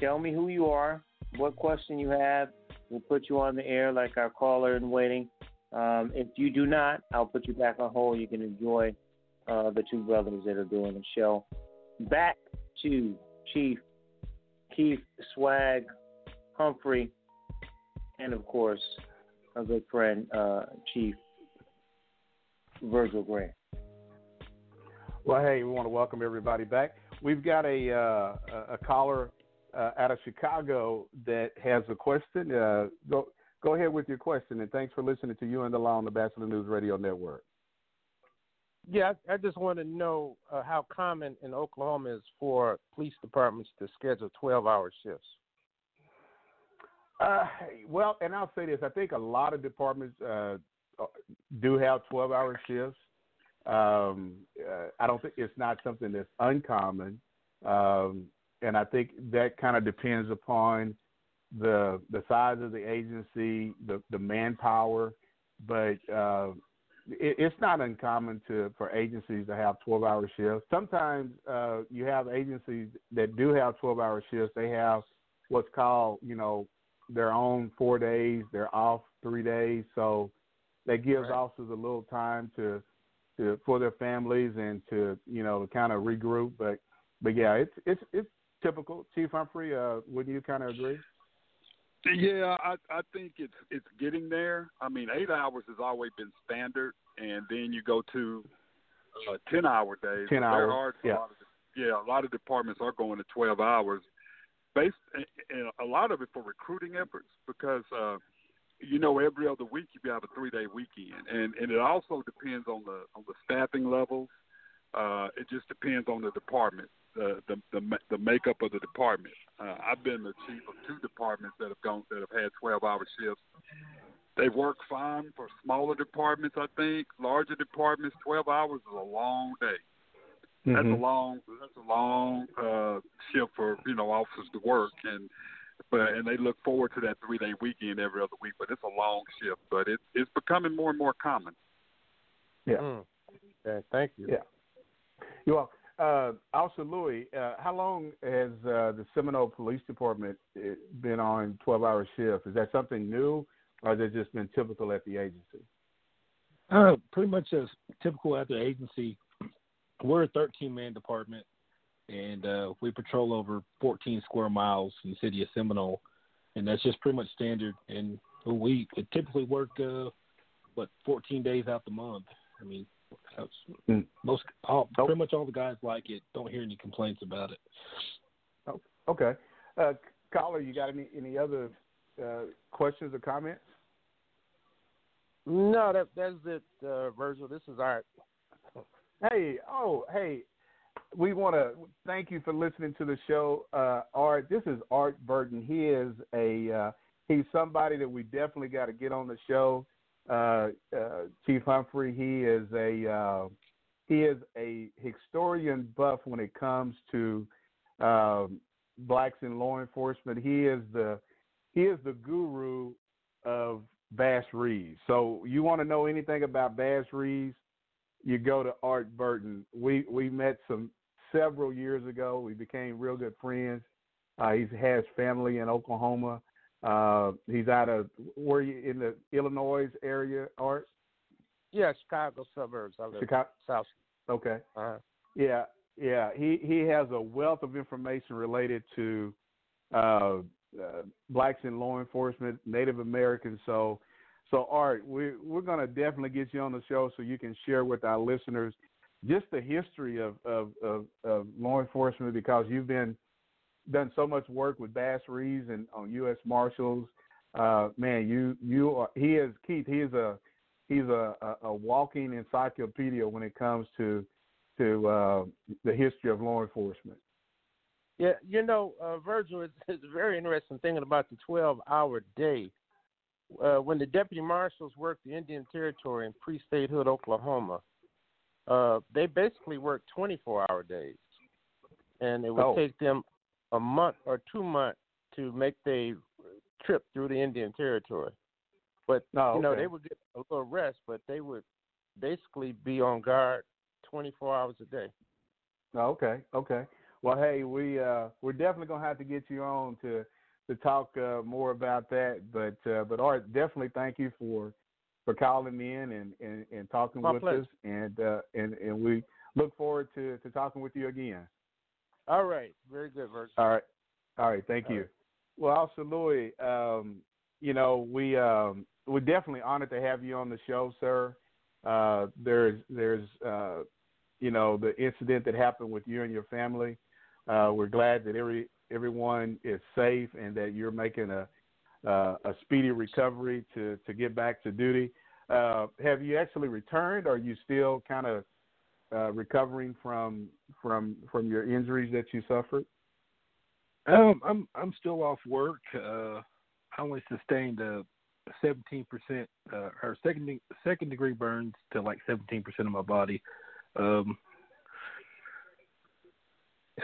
tell me who you are, what question you have. We'll put you on the air like our caller in waiting. Um, if you do not, I'll put you back on hold. You can enjoy uh, the two brothers that are doing the show. Back to Chief Keith Swag Humphrey, and of course, our good friend uh, Chief Virgil Green. Well, hey, we want to welcome everybody back. We've got a uh, a caller uh, out of Chicago that has a question. Uh, go go ahead with your question, and thanks for listening to You and the Law on the Bachelor News Radio Network. Yeah, I, I just want to know uh, how common in Oklahoma is for police departments to schedule twelve-hour shifts. Uh, well, and I'll say this. I think a lot of departments uh, – do have twelve-hour shifts. Um, uh, I don't think it's not something that's uncommon, um, and I think that kind of depends upon the the size of the agency, the, the manpower. But uh, it, it's not uncommon to for agencies to have twelve-hour shifts. Sometimes uh, you have agencies that do have twelve-hour shifts. They have what's called, you know, their own four days. They're off three days, so. That gives right. officers a little time to, to for their families and to you know to kind of regroup. But but yeah, it's it's it's typical. Chief Humphrey, uh, wouldn't you kind of agree? Yeah, I, I think it's it's getting there. I mean, eight hours has always been standard, and then you go to uh, ten hour days. Ten hours. There are yeah. A lot of, yeah, a lot of departments are going to twelve hours, based and a lot of it for recruiting efforts because. Uh, You know, every other week you have a three-day weekend, and, and it also depends on the on the staffing levels. Uh, it just depends on the department, the the the, the makeup of the department. Uh, I've been the chief of two departments that have gone that have had twelve-hour shifts. They work fine for smaller departments, I think. Larger departments, twelve hours is a long day. Mm-hmm. That's a long that's a long uh, shift for you know officers to work and. but and they look forward to that three-day weekend every other week. But it's a long shift, but it's it's becoming more and more common. Yeah. Mm. Okay, thank you. Yeah. You're welcome. Uh, also, Louis, uh, how long has uh, the Seminole Police Department been on twelve-hour shift? Is that something new, or has it just been typical at the agency? Uh, pretty much as typical at the agency. We're a thirteen-man department, and uh, we patrol over fourteen square miles in the city of Seminole, and that's just pretty much standard. And we typically work, uh, what, fourteen days out the month. I mean, most all, pretty much all the guys like it. Don't hear any complaints about it. Oh, okay, uh, caller, you got any any other uh, questions or comments? No, that that's it, uh, Virgil. This is Art. Hey, oh, hey, we want to thank you for listening to the show, uh, Art. This is Art Burton. He is a uh, he's somebody that we definitely got to get on the show. Uh, uh, Chief Humphrey, he is a uh, he is a historian buff when it comes to um, blacks in law enforcement. He is the he is the guru of Bass Reeves. So you want to know anything about Bass Reeves, you go to Art Burton. We we met some several years ago. We became real good friends. Uh, he has family in Oklahoma. Uh, he's out of, were you in the Illinois area, Art? Yeah, Chicago suburbs. I live Chicago? South. Okay. Uh-huh. Yeah, yeah. He he has a wealth of information related to uh, uh, blacks in law enforcement, Native Americans. So, so Art, we we're gonna definitely get you on the show so you can share with our listeners just the history of of, of, of law enforcement, because you've been. Done so much work with Bass Reeves and on U S Marshals. Uh, man, you you are he is Keith. He is a he's a, a, a walking encyclopedia when it comes to to uh, the history of law enforcement. Yeah, you know, uh, Virgil, it's, it's a very interesting thing about the twelve-hour day. Uh, when the deputy marshals worked the Indian Territory in pre-statehood Oklahoma, uh, they basically worked twenty-four-hour days, and it would oh. take them a month or two months to make the trip through the Indian Territory. But, oh, you know, okay. They would get a little rest, but they would basically be on guard twenty-four hours a day. Oh, okay, okay. Well, hey, we, uh, we're definitely going to have to get you on to to talk uh, more about that. But, uh, but Art, definitely thank you for, for calling me in and, and, and talking My with pleasure. us. And, uh, and and we look forward to, to talking with you again. All right. Very good, Virgil. All right. All right. Thank All you. Right. Well, also, Louis, um, you know, we, um, we're definitely honored to have you on the show, sir. Uh, there's, there's uh, you know, the incident that happened with you and your family. Uh, we're glad that every everyone is safe and that you're making a uh, a speedy recovery to, to get back to duty. Uh, have you actually returned, or are you still kind of Uh, recovering from from from your injuries that you suffered? Um, I'm I'm still off work. Uh, I only sustained a seventeen percent uh, or second second degree burns to like seventeen percent of my body. Um,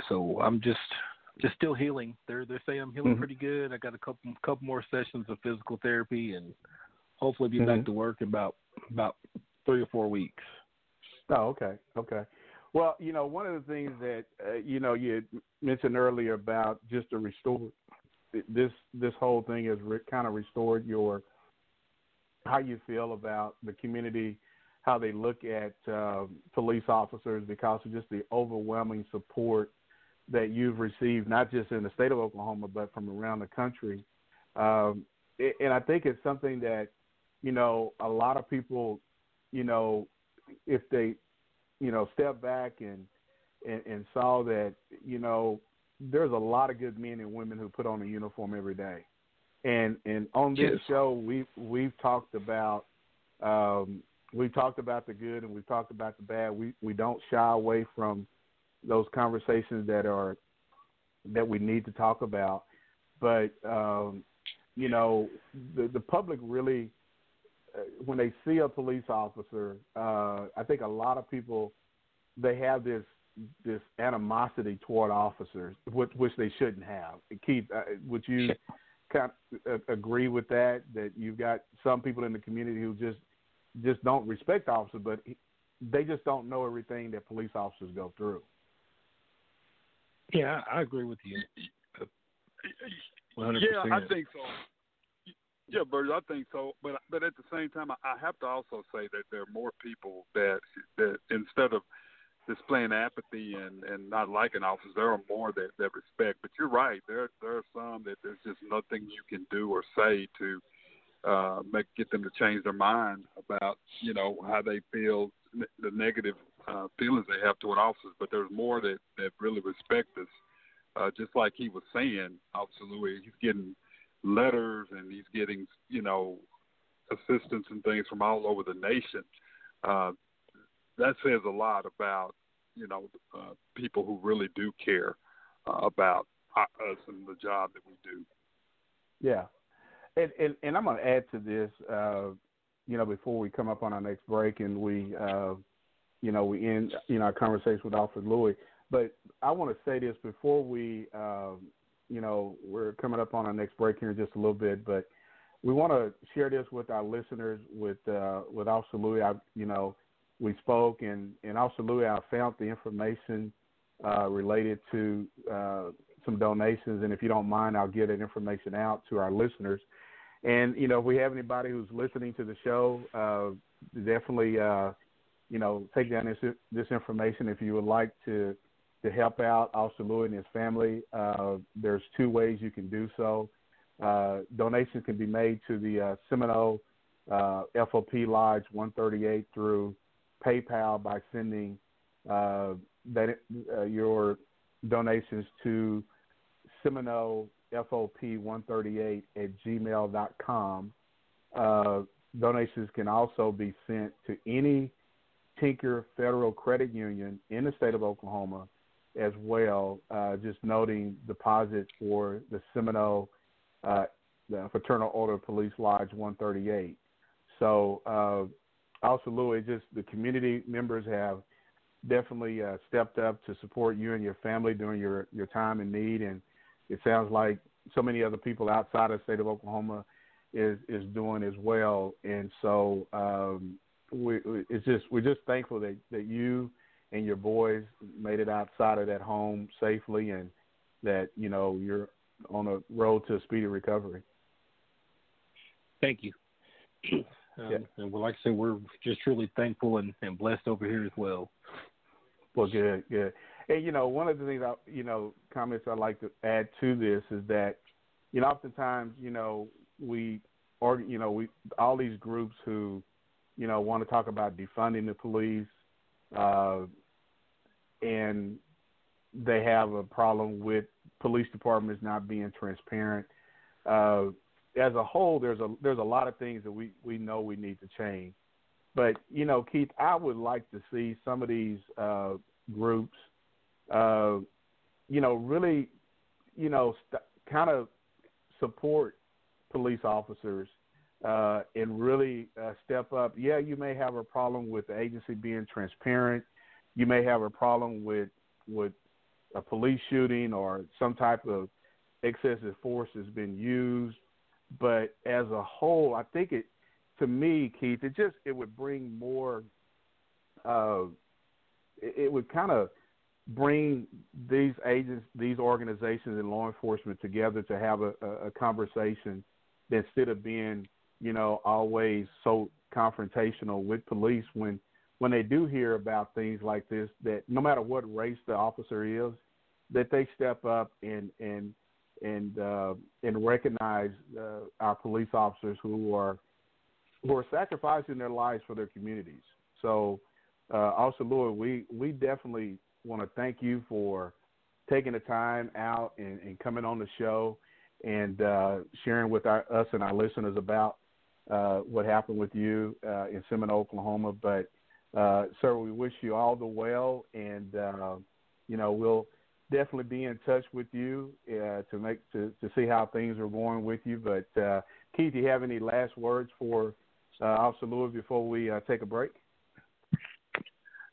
so I'm just just still healing. They're they're saying I'm healing mm-hmm. pretty good. I got a couple couple more sessions of physical therapy and hopefully be mm-hmm. back to work in about about three or four weeks. Oh, okay, okay. Well, you know, one of the things that, uh, you know, you mentioned earlier about just to restore, this this whole thing has re- kind of restored your, how you feel about the community, how they look at uh, police officers because of just the overwhelming support that you've received, not just in the state of Oklahoma, but from around the country. Um, it, and I think it's something that, you know, a lot of people, you know, if they, you know, step back and, and and saw that, you know, there's a lot of good men and women who put on a uniform every day. And and on this yes. show, we we've talked about um, we've talked about the good and we've talked about the bad. We we don't shy away from those conversations that are that we need to talk about. But um, you know, the the public really. When they see a police officer, uh, I think a lot of people, they have this this animosity toward officers, which, which they shouldn't have. Keith, uh, would you kind of uh, agree with that? That you've got some people in the community who just just don't respect officers, but they just don't know everything that police officers go through. Yeah, I agree with you. one hundred percent. Yeah, I think so. Yeah, Bert, I think so. But but at the same time, I, I have to also say that there are more people that that instead of displaying apathy and, and not liking officers, there are more that, that respect. But you're right. There there are some that there's just nothing you can do or say to uh, make get them to change their mind about, you know, how they feel, the negative uh, feelings they have toward officers. But there's more that, that really respect us. Uh, just like he was saying, Officer Louis, he's getting letters and he's getting, you know, assistance and things from all over the nation. Uh, that says a lot about, you know, uh, people who really do care uh, about us and the job that we do. Yeah. And, and, and I'm going to add to this, uh, you know, before we come up on our next break and we, uh, you know, we end, you know, our conversation with Officer Louis. But I want to say this before we, uh, you know, we're coming up on our next break here in just a little bit, but we want to share this with our listeners, with uh, with Officer Louis. I, you know, we spoke, and, and Officer Louis, I found the information uh, related to uh, some donations, and if you don't mind, I'll get that information out to our listeners. And, you know, if we have anybody who's listening to the show, uh, definitely, uh, you know, take down this, this information if you would like to to help out Officer Louis and his family. Uh, there's two ways you can do so. Uh, donations can be made to the uh, Seminole uh, F O P Lodge one thirty-eight through PayPal by sending uh, that, uh, your donations to Seminole F O P one thirty-eight at gmail dot com. Uh, donations can also be sent to any Tinker Federal Credit Union in the state of Oklahoma as well, uh, just noting deposit for the Seminole uh, the Fraternal Order of Police Lodge one thirty-eight. So, uh, also, Louis, just the community members have definitely uh, stepped up to support you and your family during your, your time in need, and it sounds like so many other people outside of the state of Oklahoma is, is doing as well. And so um, we, it's just we're just thankful that, that you and your boys made it outside of that home safely, and that, you know, you're on a road to a speedy recovery. Thank you. Um, yeah. And like I said, we're just truly thankful and, and blessed over here as well. Well, good, good. And, you know, one of the things, I, you know, comments I'd like to add to this is that, you know, oftentimes, you know, we are, you know, we all these groups who, you know, want to talk about defunding the police, Uh, and they have a problem with police departments not being transparent. Uh, as a whole, there's a there's a lot of things that we, we know we need to change. But, you know, Keith, I would like to see some of these uh, groups, uh, you know, really, you know, st- kind of support police officers Uh, and really uh, step up. Yeah, you may have a problem with the agency being transparent. You may have a problem with with a police shooting or some type of excessive force has been used. But as a whole, I think it, to me, Keith, it just it would bring more. Uh, it, it would kind of bring these agents, these organizations, and law enforcement together to have a, a, a conversation instead of being, you know, always so confrontational with police when, when they do hear about things like this, that no matter what race the officer is, that they step up and and and uh, and recognize uh, our police officers who are who are sacrificing their lives for their communities. So, uh, Officer Louis, we we definitely want to thank you for taking the time out and, and coming on the show and uh, sharing with our, us and our listeners about Uh, what happened with you uh, in Seminole, Oklahoma. But, uh, sir, we wish you all the well, and, uh, you know, we'll definitely be in touch with you uh, to make to, to see how things are going with you. But, uh, Keith, do you have any last words for uh, Officer Louis before we uh, take a break?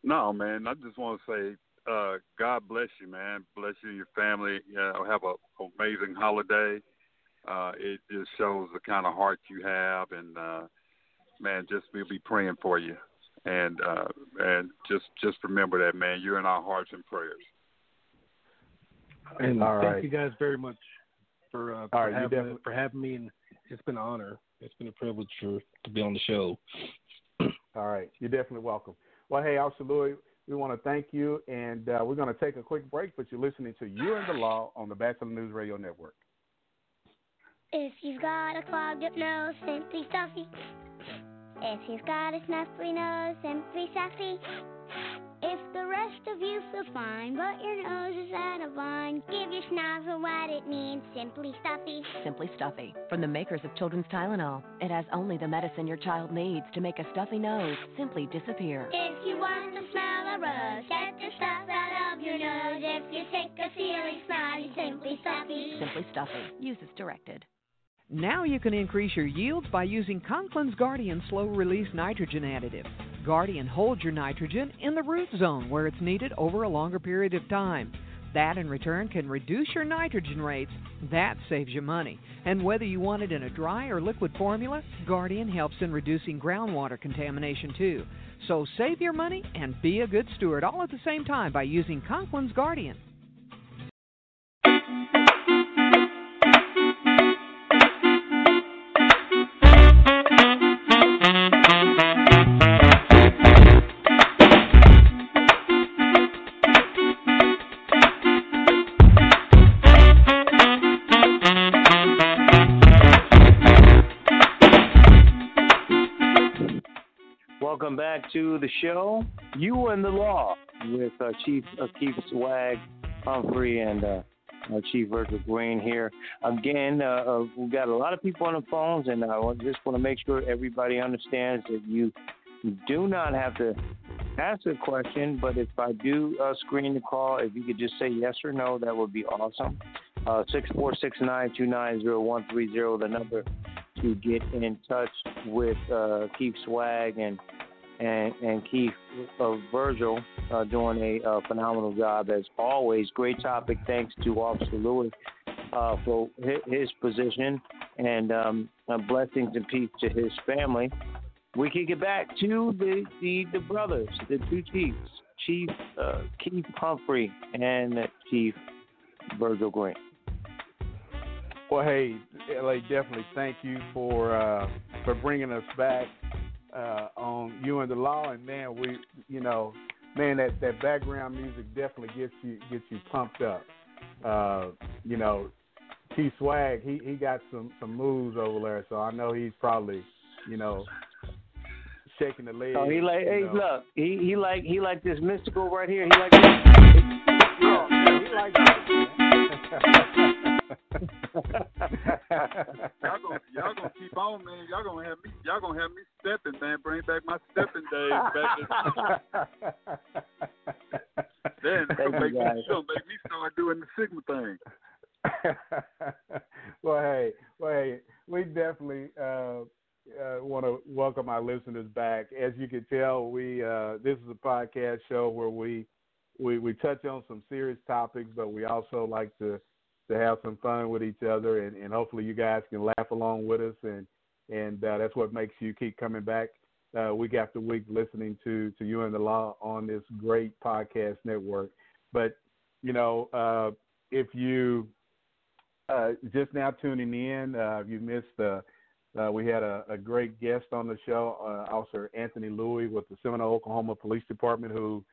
No, man, I just want to say uh, God bless you, man. Bless you and your family. You know, have an amazing holiday. Uh, it just shows the kind of heart you have, and uh, man, just we'll be praying for you. And uh, and just just remember that, man. You're in our hearts and prayers. And All thank right. you guys very much for uh, for, right, having, definitely... for having me. And it's been an honor. It's been a privilege for, to be on the show. All right, you're definitely welcome. Well, hey, Al Shalui, we want to thank you, and uh, we're going to take a quick break. But you're listening to You and the Law on the Bachelor News Radio Network. If you've got a clogged up nose, Simply Stuffy. If you've got a snuffy nose, Simply Stuffy. If the rest of you feel fine, but your nose is out of line, give your schnozzle what it means, Simply Stuffy. Simply Stuffy, from the makers of children's Tylenol. It has only the medicine your child needs to make a stuffy nose simply disappear. If you want to smell a rose, get the stuff out of your nose. If you're sick of feeling snotty, Simply Stuffy. Simply Stuffy. Use as directed. Now you can increase your yields by using Conklin's Guardian Slow-Release Nitrogen Additive. Guardian holds your nitrogen in the root zone where it's needed over a longer period of time. That, in return, can reduce your nitrogen rates. That saves you money. And whether you want it in a dry or liquid formula, Guardian helps in reducing groundwater contamination, too. So save your money and be a good steward all at the same time by using Conklin's Guardian. Welcome back to the show, You and the Law, with uh, Chief uh, Keith Swag Humphrey and uh, uh, Chief Richard Green here. Again, uh, uh, we've got a lot of people on the phones, and I just want to make sure everybody understands that you do not have to ask a question, but if I do uh, screen the call, if you could just say yes or no, that would be awesome. Uh, six four six nine, two nine zero, one three zero, the number to get in touch with uh, Keith Swag and And, and Keith uh, Virgil uh, doing a uh, phenomenal job as always. Great topic. Thanks to Officer Lewis uh, for his, his position, and um, uh, blessings and peace to his family. We can get back to the the, the brothers, the two chiefs, Chief uh, Keith Humphrey and Chief Virgil Green. Well, hey, L A, definitely thank you for uh, for bringing us back. Uh, on You and the Law, and man, we, you know, man, that, that background music definitely gets you gets you pumped up. Uh, you know, T Swag, he, he got some, some moves over there, so I know he's probably, you know, shaking the leg. Oh, he like, hey, know. Look, he, he like he like this mystical right here. He like, this. Oh, he like this. y'all, gonna, y'all gonna keep on, man. Y'all gonna have me. Y'all gonna have me stepping, man. Bring back my stepping days. Back then it's gonna make me, it'll make me start doing the Sigma thing. Well, hey, well, hey, we definitely uh, uh, want to welcome our listeners back. As you can tell, we uh, this is a podcast show where we we we touch on some serious topics, but we also like to. to have some fun with each other, and, and hopefully you guys can laugh along with us, and and uh, that's what makes you keep coming back uh, week after week listening to, to You and the Law on this great podcast network. But, you know, uh, if you uh, just now tuning in, uh, if you missed, uh, uh, we had a, a great guest on the show, uh, Officer Anthony Louie with the Seminole, Oklahoma Police Department, who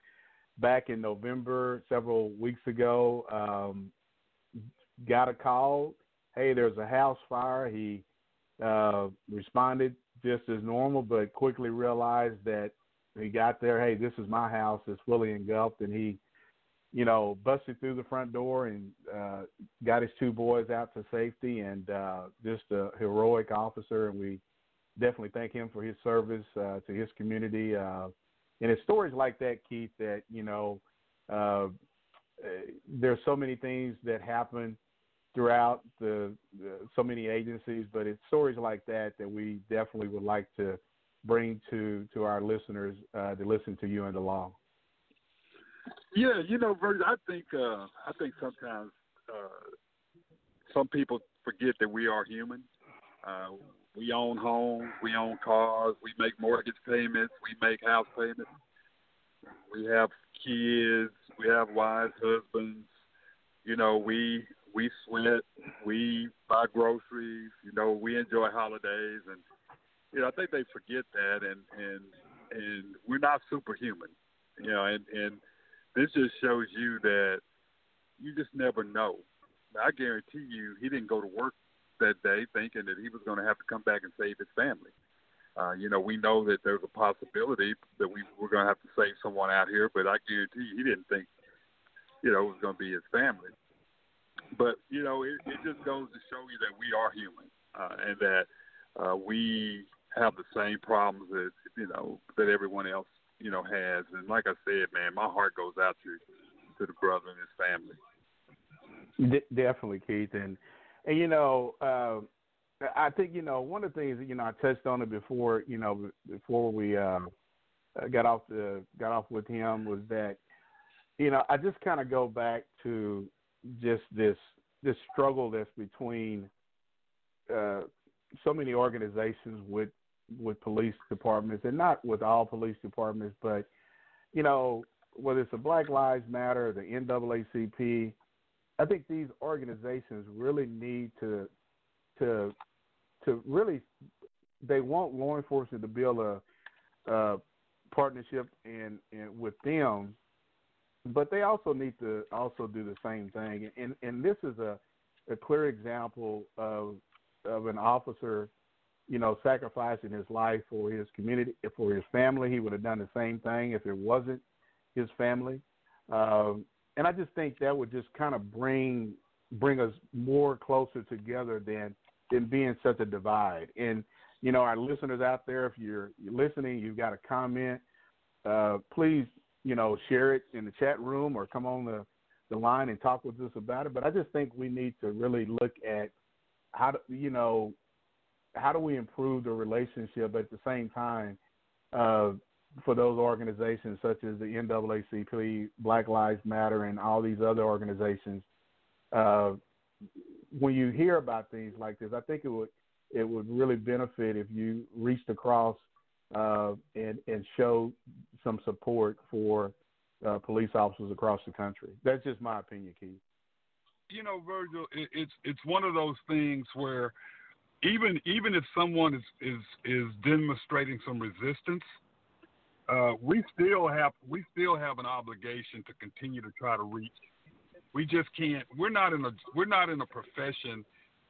back in November, several weeks ago, um, got a call, hey, there's a house fire. He uh, responded just as normal, but quickly realized that he got there, hey, this is my house, it's fully engulfed, and he, you know, busted through the front door and uh, got his two boys out to safety, and uh, just a heroic officer, and we definitely thank him for his service uh, to his community. Uh, and it's stories like that, Keith, that, you know, uh, there's so many things that happen throughout the, the so many agencies, but it's stories like that that we definitely would like to bring to, to our listeners uh, to listen to You and the Law. Yeah, you know, I think uh, I think sometimes uh, some people forget that we are human. Uh, we own homes, we own cars, we make mortgage payments, we make house payments. We have kids, we have wives, husbands. You know, we we sweat, we buy groceries. You know, we enjoy holidays, and you know, I think they forget that, and and and we're not superhuman. You know, and and this just shows you that you just never know. Now, I guarantee you, he didn't go to work that day thinking that he was going to have to come back and save his family. Uh, you know, we know that there's a possibility that we, we're going to have to save someone out here, but I guarantee you he didn't think, you know, it was going to be his family. But, you know, it, it just goes to show you that we are human uh, and that uh, we have the same problems that, you know, that everyone else, you know, has. And like I said, man, my heart goes out to, to the brother and his family. De- definitely, Keith. And, and you know, uh, I think, you know, one of the things that, you know, I touched on it before, you know, before we uh, got off the, got off with him was that, you know, I just kind of go back to just this, this struggle that's between uh, so many organizations with, with police departments, and not with all police departments, but, you know, whether it's the Black Lives Matter, the N double A C P, I think these organizations really need to, to, to really, they want law enforcement to build a, a partnership and with them, but they also need to also do the same thing. And and this is a, a clear example of of an officer, you know, sacrificing his life for his community, for his family. He would have done the same thing if it wasn't his family. Um, and I just think that would just kind of bring bring us more closer together than than being such a divide. And, you know, our listeners out there, if you're, you're listening, you've got a comment, uh, please, you know, share it in the chat room or come on the, the line and talk with us about it. But I just think we need to really look at how, do, you know, how do we improve the relationship at the same time uh, for those organizations such as the N double A C P, Black Lives Matter, and all these other organizations. Uh, when you hear about things like this, I think it would it would really benefit if you reached across uh, and and showed some support for uh, police officers across the country. That's just my opinion, Keith. You know, Virgil, it, it's it's one of those things where Even even if someone is, is, is demonstrating some resistance, uh, we still have we still have an obligation to continue to try to reach. We just can't. We're not in a we're not in a profession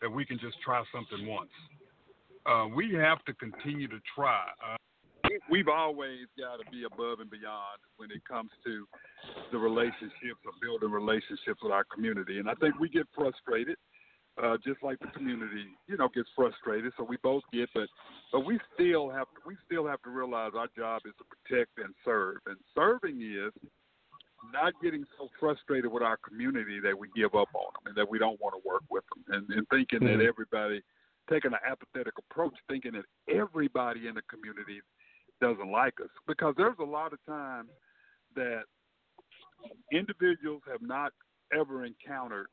that we can just try something once. Uh, we have to continue to try. Uh, we've always got to be above and beyond when it comes to the relationships or building relationships with our community. And I think we get frustrated. Uh, just like the community, you know, gets frustrated, so we both get, but but we still have we still have to realize our job is to protect and serve, and serving is not getting so frustrated with our community that we give up on them and that we don't want to work with them, and, and thinking mm-hmm. that everybody taking an apathetic approach, thinking that everybody in the community doesn't like us, because there's a lot of times that individuals have not ever encountered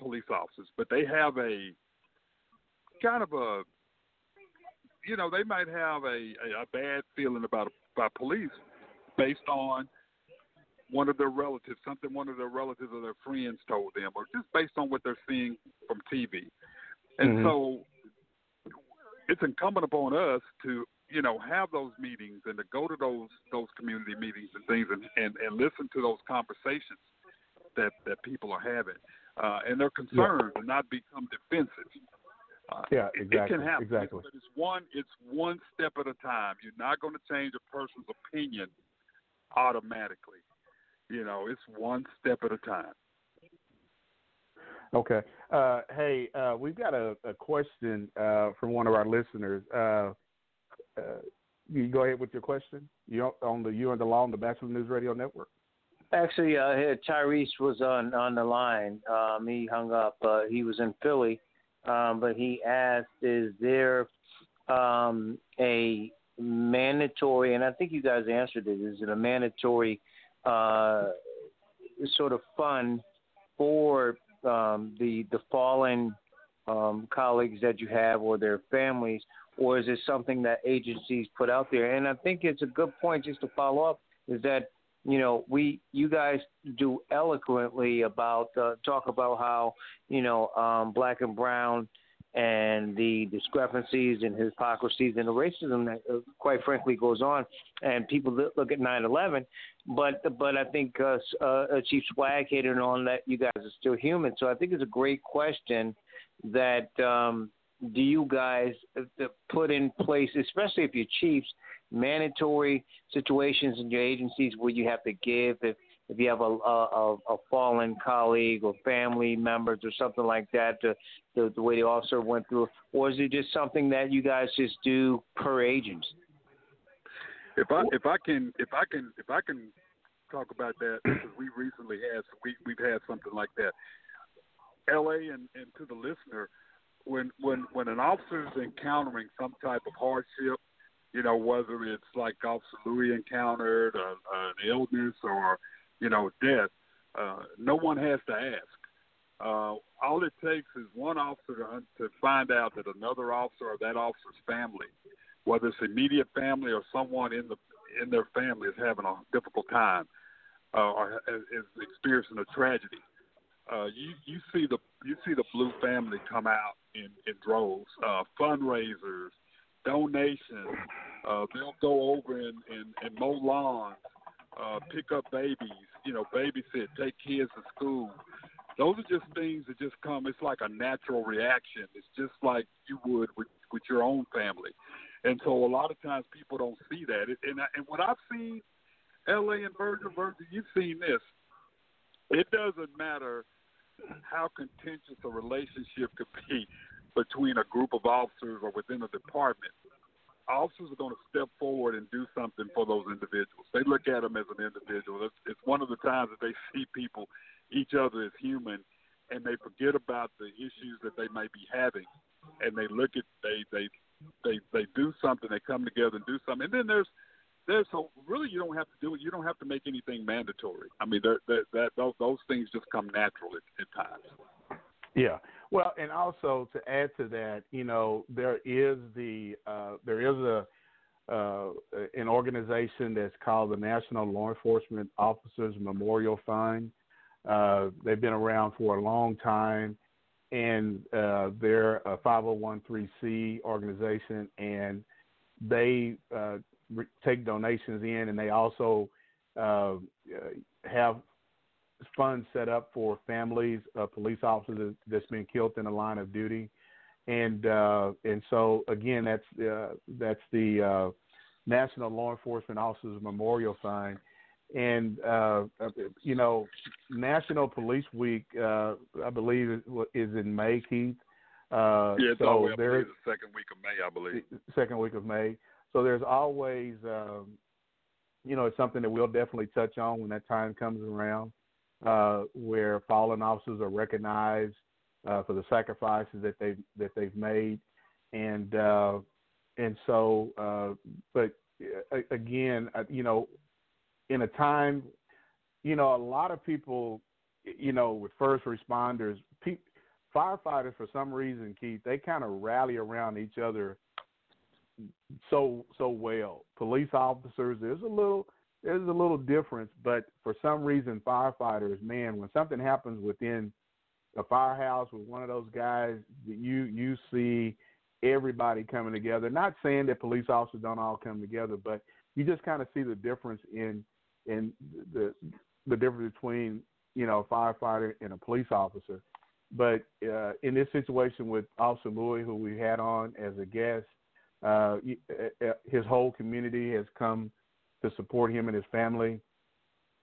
police officers, but they have a kind of a, you know, they might have a, a, a bad feeling about about police based on one of their relatives, something one of their relatives or their friends told them, or just based on what they're seeing from T V. And mm-hmm. so it's incumbent upon us to, you know, have those meetings and to go to those those community meetings and things and, and, and listen to those conversations that, that people are having. Uh, and their concerns yeah. and not become defensive. Uh, yeah, exactly. It, it can happen, exactly. But it's one, it's one step at a time. You're not going to change a person's opinion automatically. You know, it's one step at a time. Okay. Uh, hey, uh, we've got a, a question uh, from one of our listeners. Uh, uh, you go ahead with your question. You on the You and the Law on the Bachelor News Radio Network. Actually, uh, here, Tyrese was on, on the line. Um, he hung up. Uh, he was in Philly, um, but he asked, is there um, a mandatory, and I think you guys answered it, is it a mandatory uh, sort of fund for um, the the fallen um, colleagues that you have or their families, or is it something that agencies put out there? And I think it's a good point just to follow up is that, you know, we you guys do eloquently about uh, talk about how, you know, um, black and brown and the discrepancies and hypocrisies and the racism that, uh, quite frankly, goes on. And people look at nine eleven, but but I think uh, uh, Chief Swag hitting on that you guys are still human. So I think it's a great question that um, do you guys put in place, especially if you're chiefs, mandatory situations in your agencies where you have to give if, if you have a, a a fallen colleague or family members or something like that, the, the, the way the officer went through, or is it just something that you guys just do per agency? If I if I can if I can if I can talk about that, because we recently had we we've had something like that. L A and, and to the listener, when when when an officer is encountering some type of hardship, you know, whether it's like Officer Louis encountered uh, uh, an illness or, you know, death, uh, no one has to ask. Uh, all it takes is one officer to, to find out that another officer or that officer's family, whether it's immediate family or someone in the in their family is having a difficult time uh, or is experiencing a tragedy. Uh, you you see the you see the blue family come out in, in droves, uh, fundraisers, donations. Uh, they'll go over and, and, and mow lawns, uh, pick up babies, you know, babysit, take kids to school. Those are just things that just come. It's like a natural reaction. It's just like you would with, with your own family. And so a lot of times people don't see that. And, I, and what I've seen, L A and Virgin, Virgin, you've seen this. It doesn't matter how contentious a relationship could be between a group of officers or within a department, officers are going to step forward and do something for those individuals. They look at them as an individual. It's, it's one of the times that they see people, each other as human, and they forget about the issues that they may be having, and they look at they they they, they do something. They come together and do something. And then there's there's so really you don't have to do it. You don't have to make anything mandatory. I mean, they're, they're, that those, those things just come natural at, at times. Yeah. Well, and also to add to that, you know, there is the uh, there is a uh, an organization that's called the National Law Enforcement Officers Memorial Fund. Uh, they've been around for a long time, and uh, they're a five oh one c three organization, and they uh, re- take donations in, and they also uh, have funds set up for families of police officers that's been killed in the line of duty, and uh, and so again that's uh, that's the uh, National Law Enforcement Officers Memorial Fund, and uh, you know National Police Week uh, I believe is, is in May, Keith. Uh, yeah, it's so always the second week of May, I believe. Second week of May. So there's always um, you know it's something that we'll definitely touch on when that time comes around. Uh, where fallen officers are recognized uh, for the sacrifices that they've that they've made, and uh, and so, uh, but again, you know, in a time, you know, a lot of people, you know, with first responders, pe- firefighters, for some reason, Keith, they kind of rally around each other so so well. Police officers, there's a little. There's a little difference, but for some reason, firefighters, man, when something happens within a firehouse with one of those guys, you you see everybody coming together. Not saying that police officers don't all come together, but you just kind of see the difference in in the the difference between you know a firefighter and a police officer. But uh, in this situation with Officer Louis, who we had on as a guest, uh, his whole community has come to support him and his family.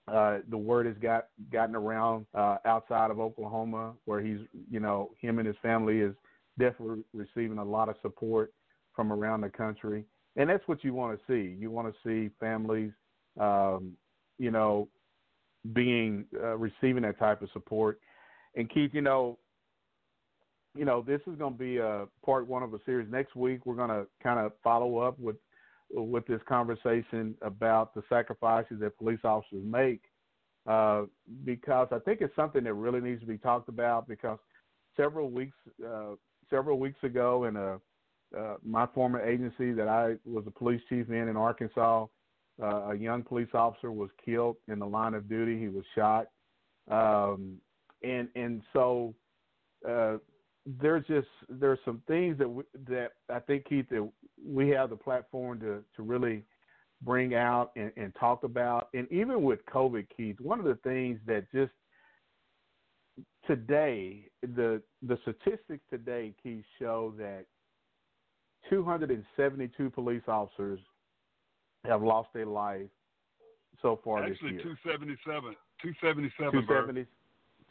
Uh, the word has got gotten around uh, outside of Oklahoma, where he's, you know, him and his family is definitely receiving a lot of support from around the country, and that's what you want to see. You want to see families, um, you know, being uh, receiving that type of support. And Keith, you know, you know, this is going to be a part one of a series. Next week, we're going to kind of follow up with. with this conversation about the sacrifices that police officers make uh, because I think it's something that really needs to be talked about. Because several weeks uh, several weeks ago, in a uh, my former agency that I was a police chief in in Arkansas, uh, a young police officer was killed in the line of duty. He was shot, um, and and so. Uh, There's just there's some things that we, that I think, Keith, that we have the platform to, to really bring out and, and talk about. And even with COVID, Keith, one of the things that just today, the the statistics today, Keith, show that two hundred seventy-two police officers have lost their life so far Actually, this year. Actually, two seventy-seven. two seventy-seven. two seventy,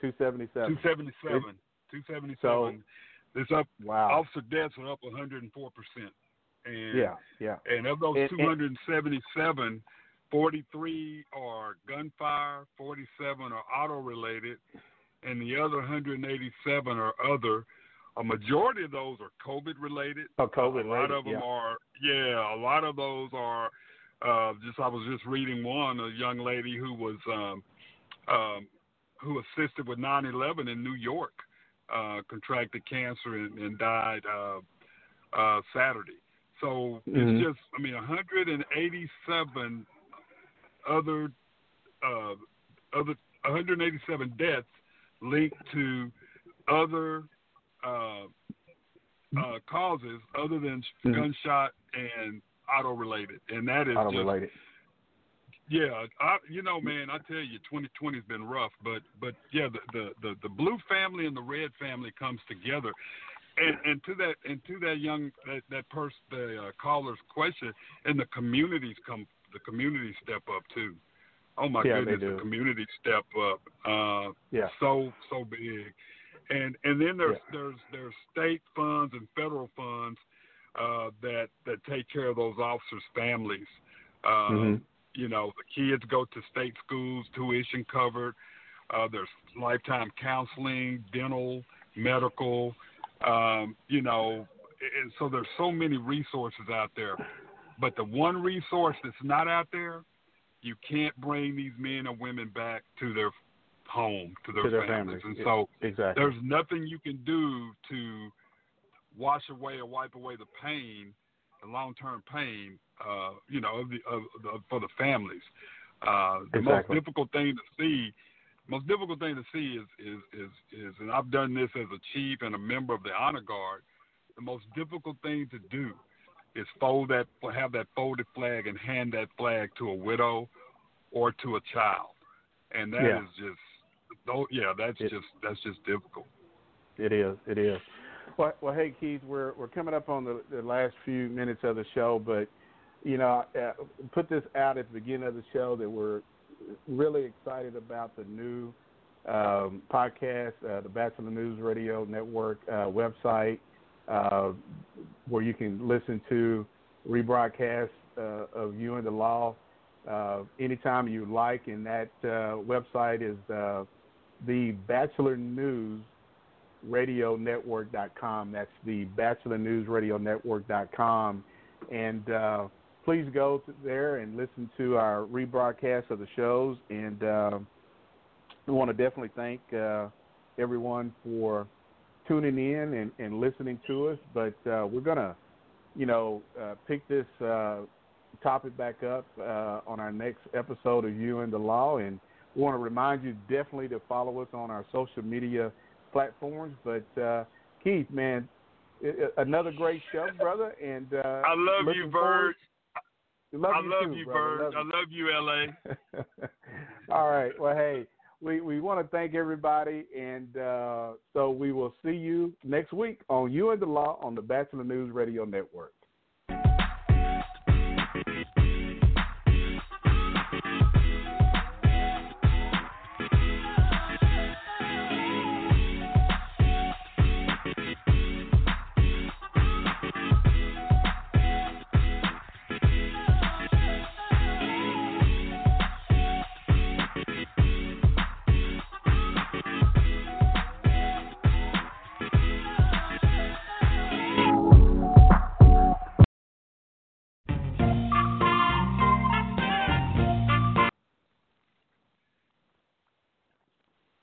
two seventy-seven. two seventy-seven. It's, two seventy-seven. So, it's up. Wow. Officer deaths are up one hundred four percent. And, yeah, yeah. And of those and, two hundred seventy-seven, and, forty-three are gunfire, forty-seven are auto-related, and the other one hundred eighty-seven are other. A majority of those are COVID-related. Oh, COVID-related, A lot of them yeah. are, yeah, a lot of those are, uh, just I was just reading one, a young lady who was, um, um, who assisted with nine eleven in New York. Uh, contracted cancer and, and died uh, uh, Saturday. So mm-hmm. it's just, I mean, one hundred eighty-seven other, uh, other one hundred eighty-seven deaths linked to other uh, uh, causes other than mm-hmm. gunshot and auto-related. And that is auto-related. Just, Yeah, I, you know, man, I tell you, twenty twenty has been rough, but, but yeah, the, the, the, the blue family and the red family comes together, and, and to that and to that young that that person, the uh, caller's question, and the communities come, the communities step up too. Oh my yeah, goodness, the communities step up, uh, yeah, so so big, and and then there's yeah. there's there's state funds and federal funds uh, that that take care of those officers' families. Uh, mm-hmm. You know, the kids go to state schools, tuition covered. Uh, there's lifetime counseling, dental, medical, um, you know. And so there's so many resources out there. But the one resource that's not out there, you can't bring these men and women back to their home, to their, to their families. families. And so exactly. there's nothing you can do to wash away or wipe away the pain, the long-term pain, Uh, you know, of the, of the, for the families, uh, the exactly. most difficult thing to see, most difficult thing to see is, is, is, is, and I've done this as a chief and a member of the honor guard. The most difficult thing to do is fold that, have that folded flag and hand that flag to a widow or to a child. And that yeah. is just, yeah, that's it, just, that's just difficult. It is. It is. Well, well, hey Keith, we're, we're coming up on the, the last few minutes of the show, but you know, uh, put this out at the beginning of the show that we're really excited about the new um, podcast, uh, the Bachelor News Radio Network uh, website, uh, where you can listen to rebroadcasts uh, of You and the Law uh, anytime you like. And that uh, website is uh, the Bachelor News Radio Network dot com. That's the Bachelor News Radio Network dot com. And, uh, please go there and listen to our rebroadcast of the shows. And uh, we want to definitely thank uh, everyone for tuning in and, and listening to us. But uh, we're going to, you know, uh, pick this uh, topic back up uh, on our next episode of You and the Law. And we want to remind you definitely to follow us on our social media platforms. But, uh, Keith, man, another great show, brother. And uh, I love you, Verge. Love I, you love too, you, I love you, Verge. I love you, L A All right. Well, hey, we, we want to thank everybody. And uh, so we will see you next week on You and the Law on the Bachelor News Radio Network.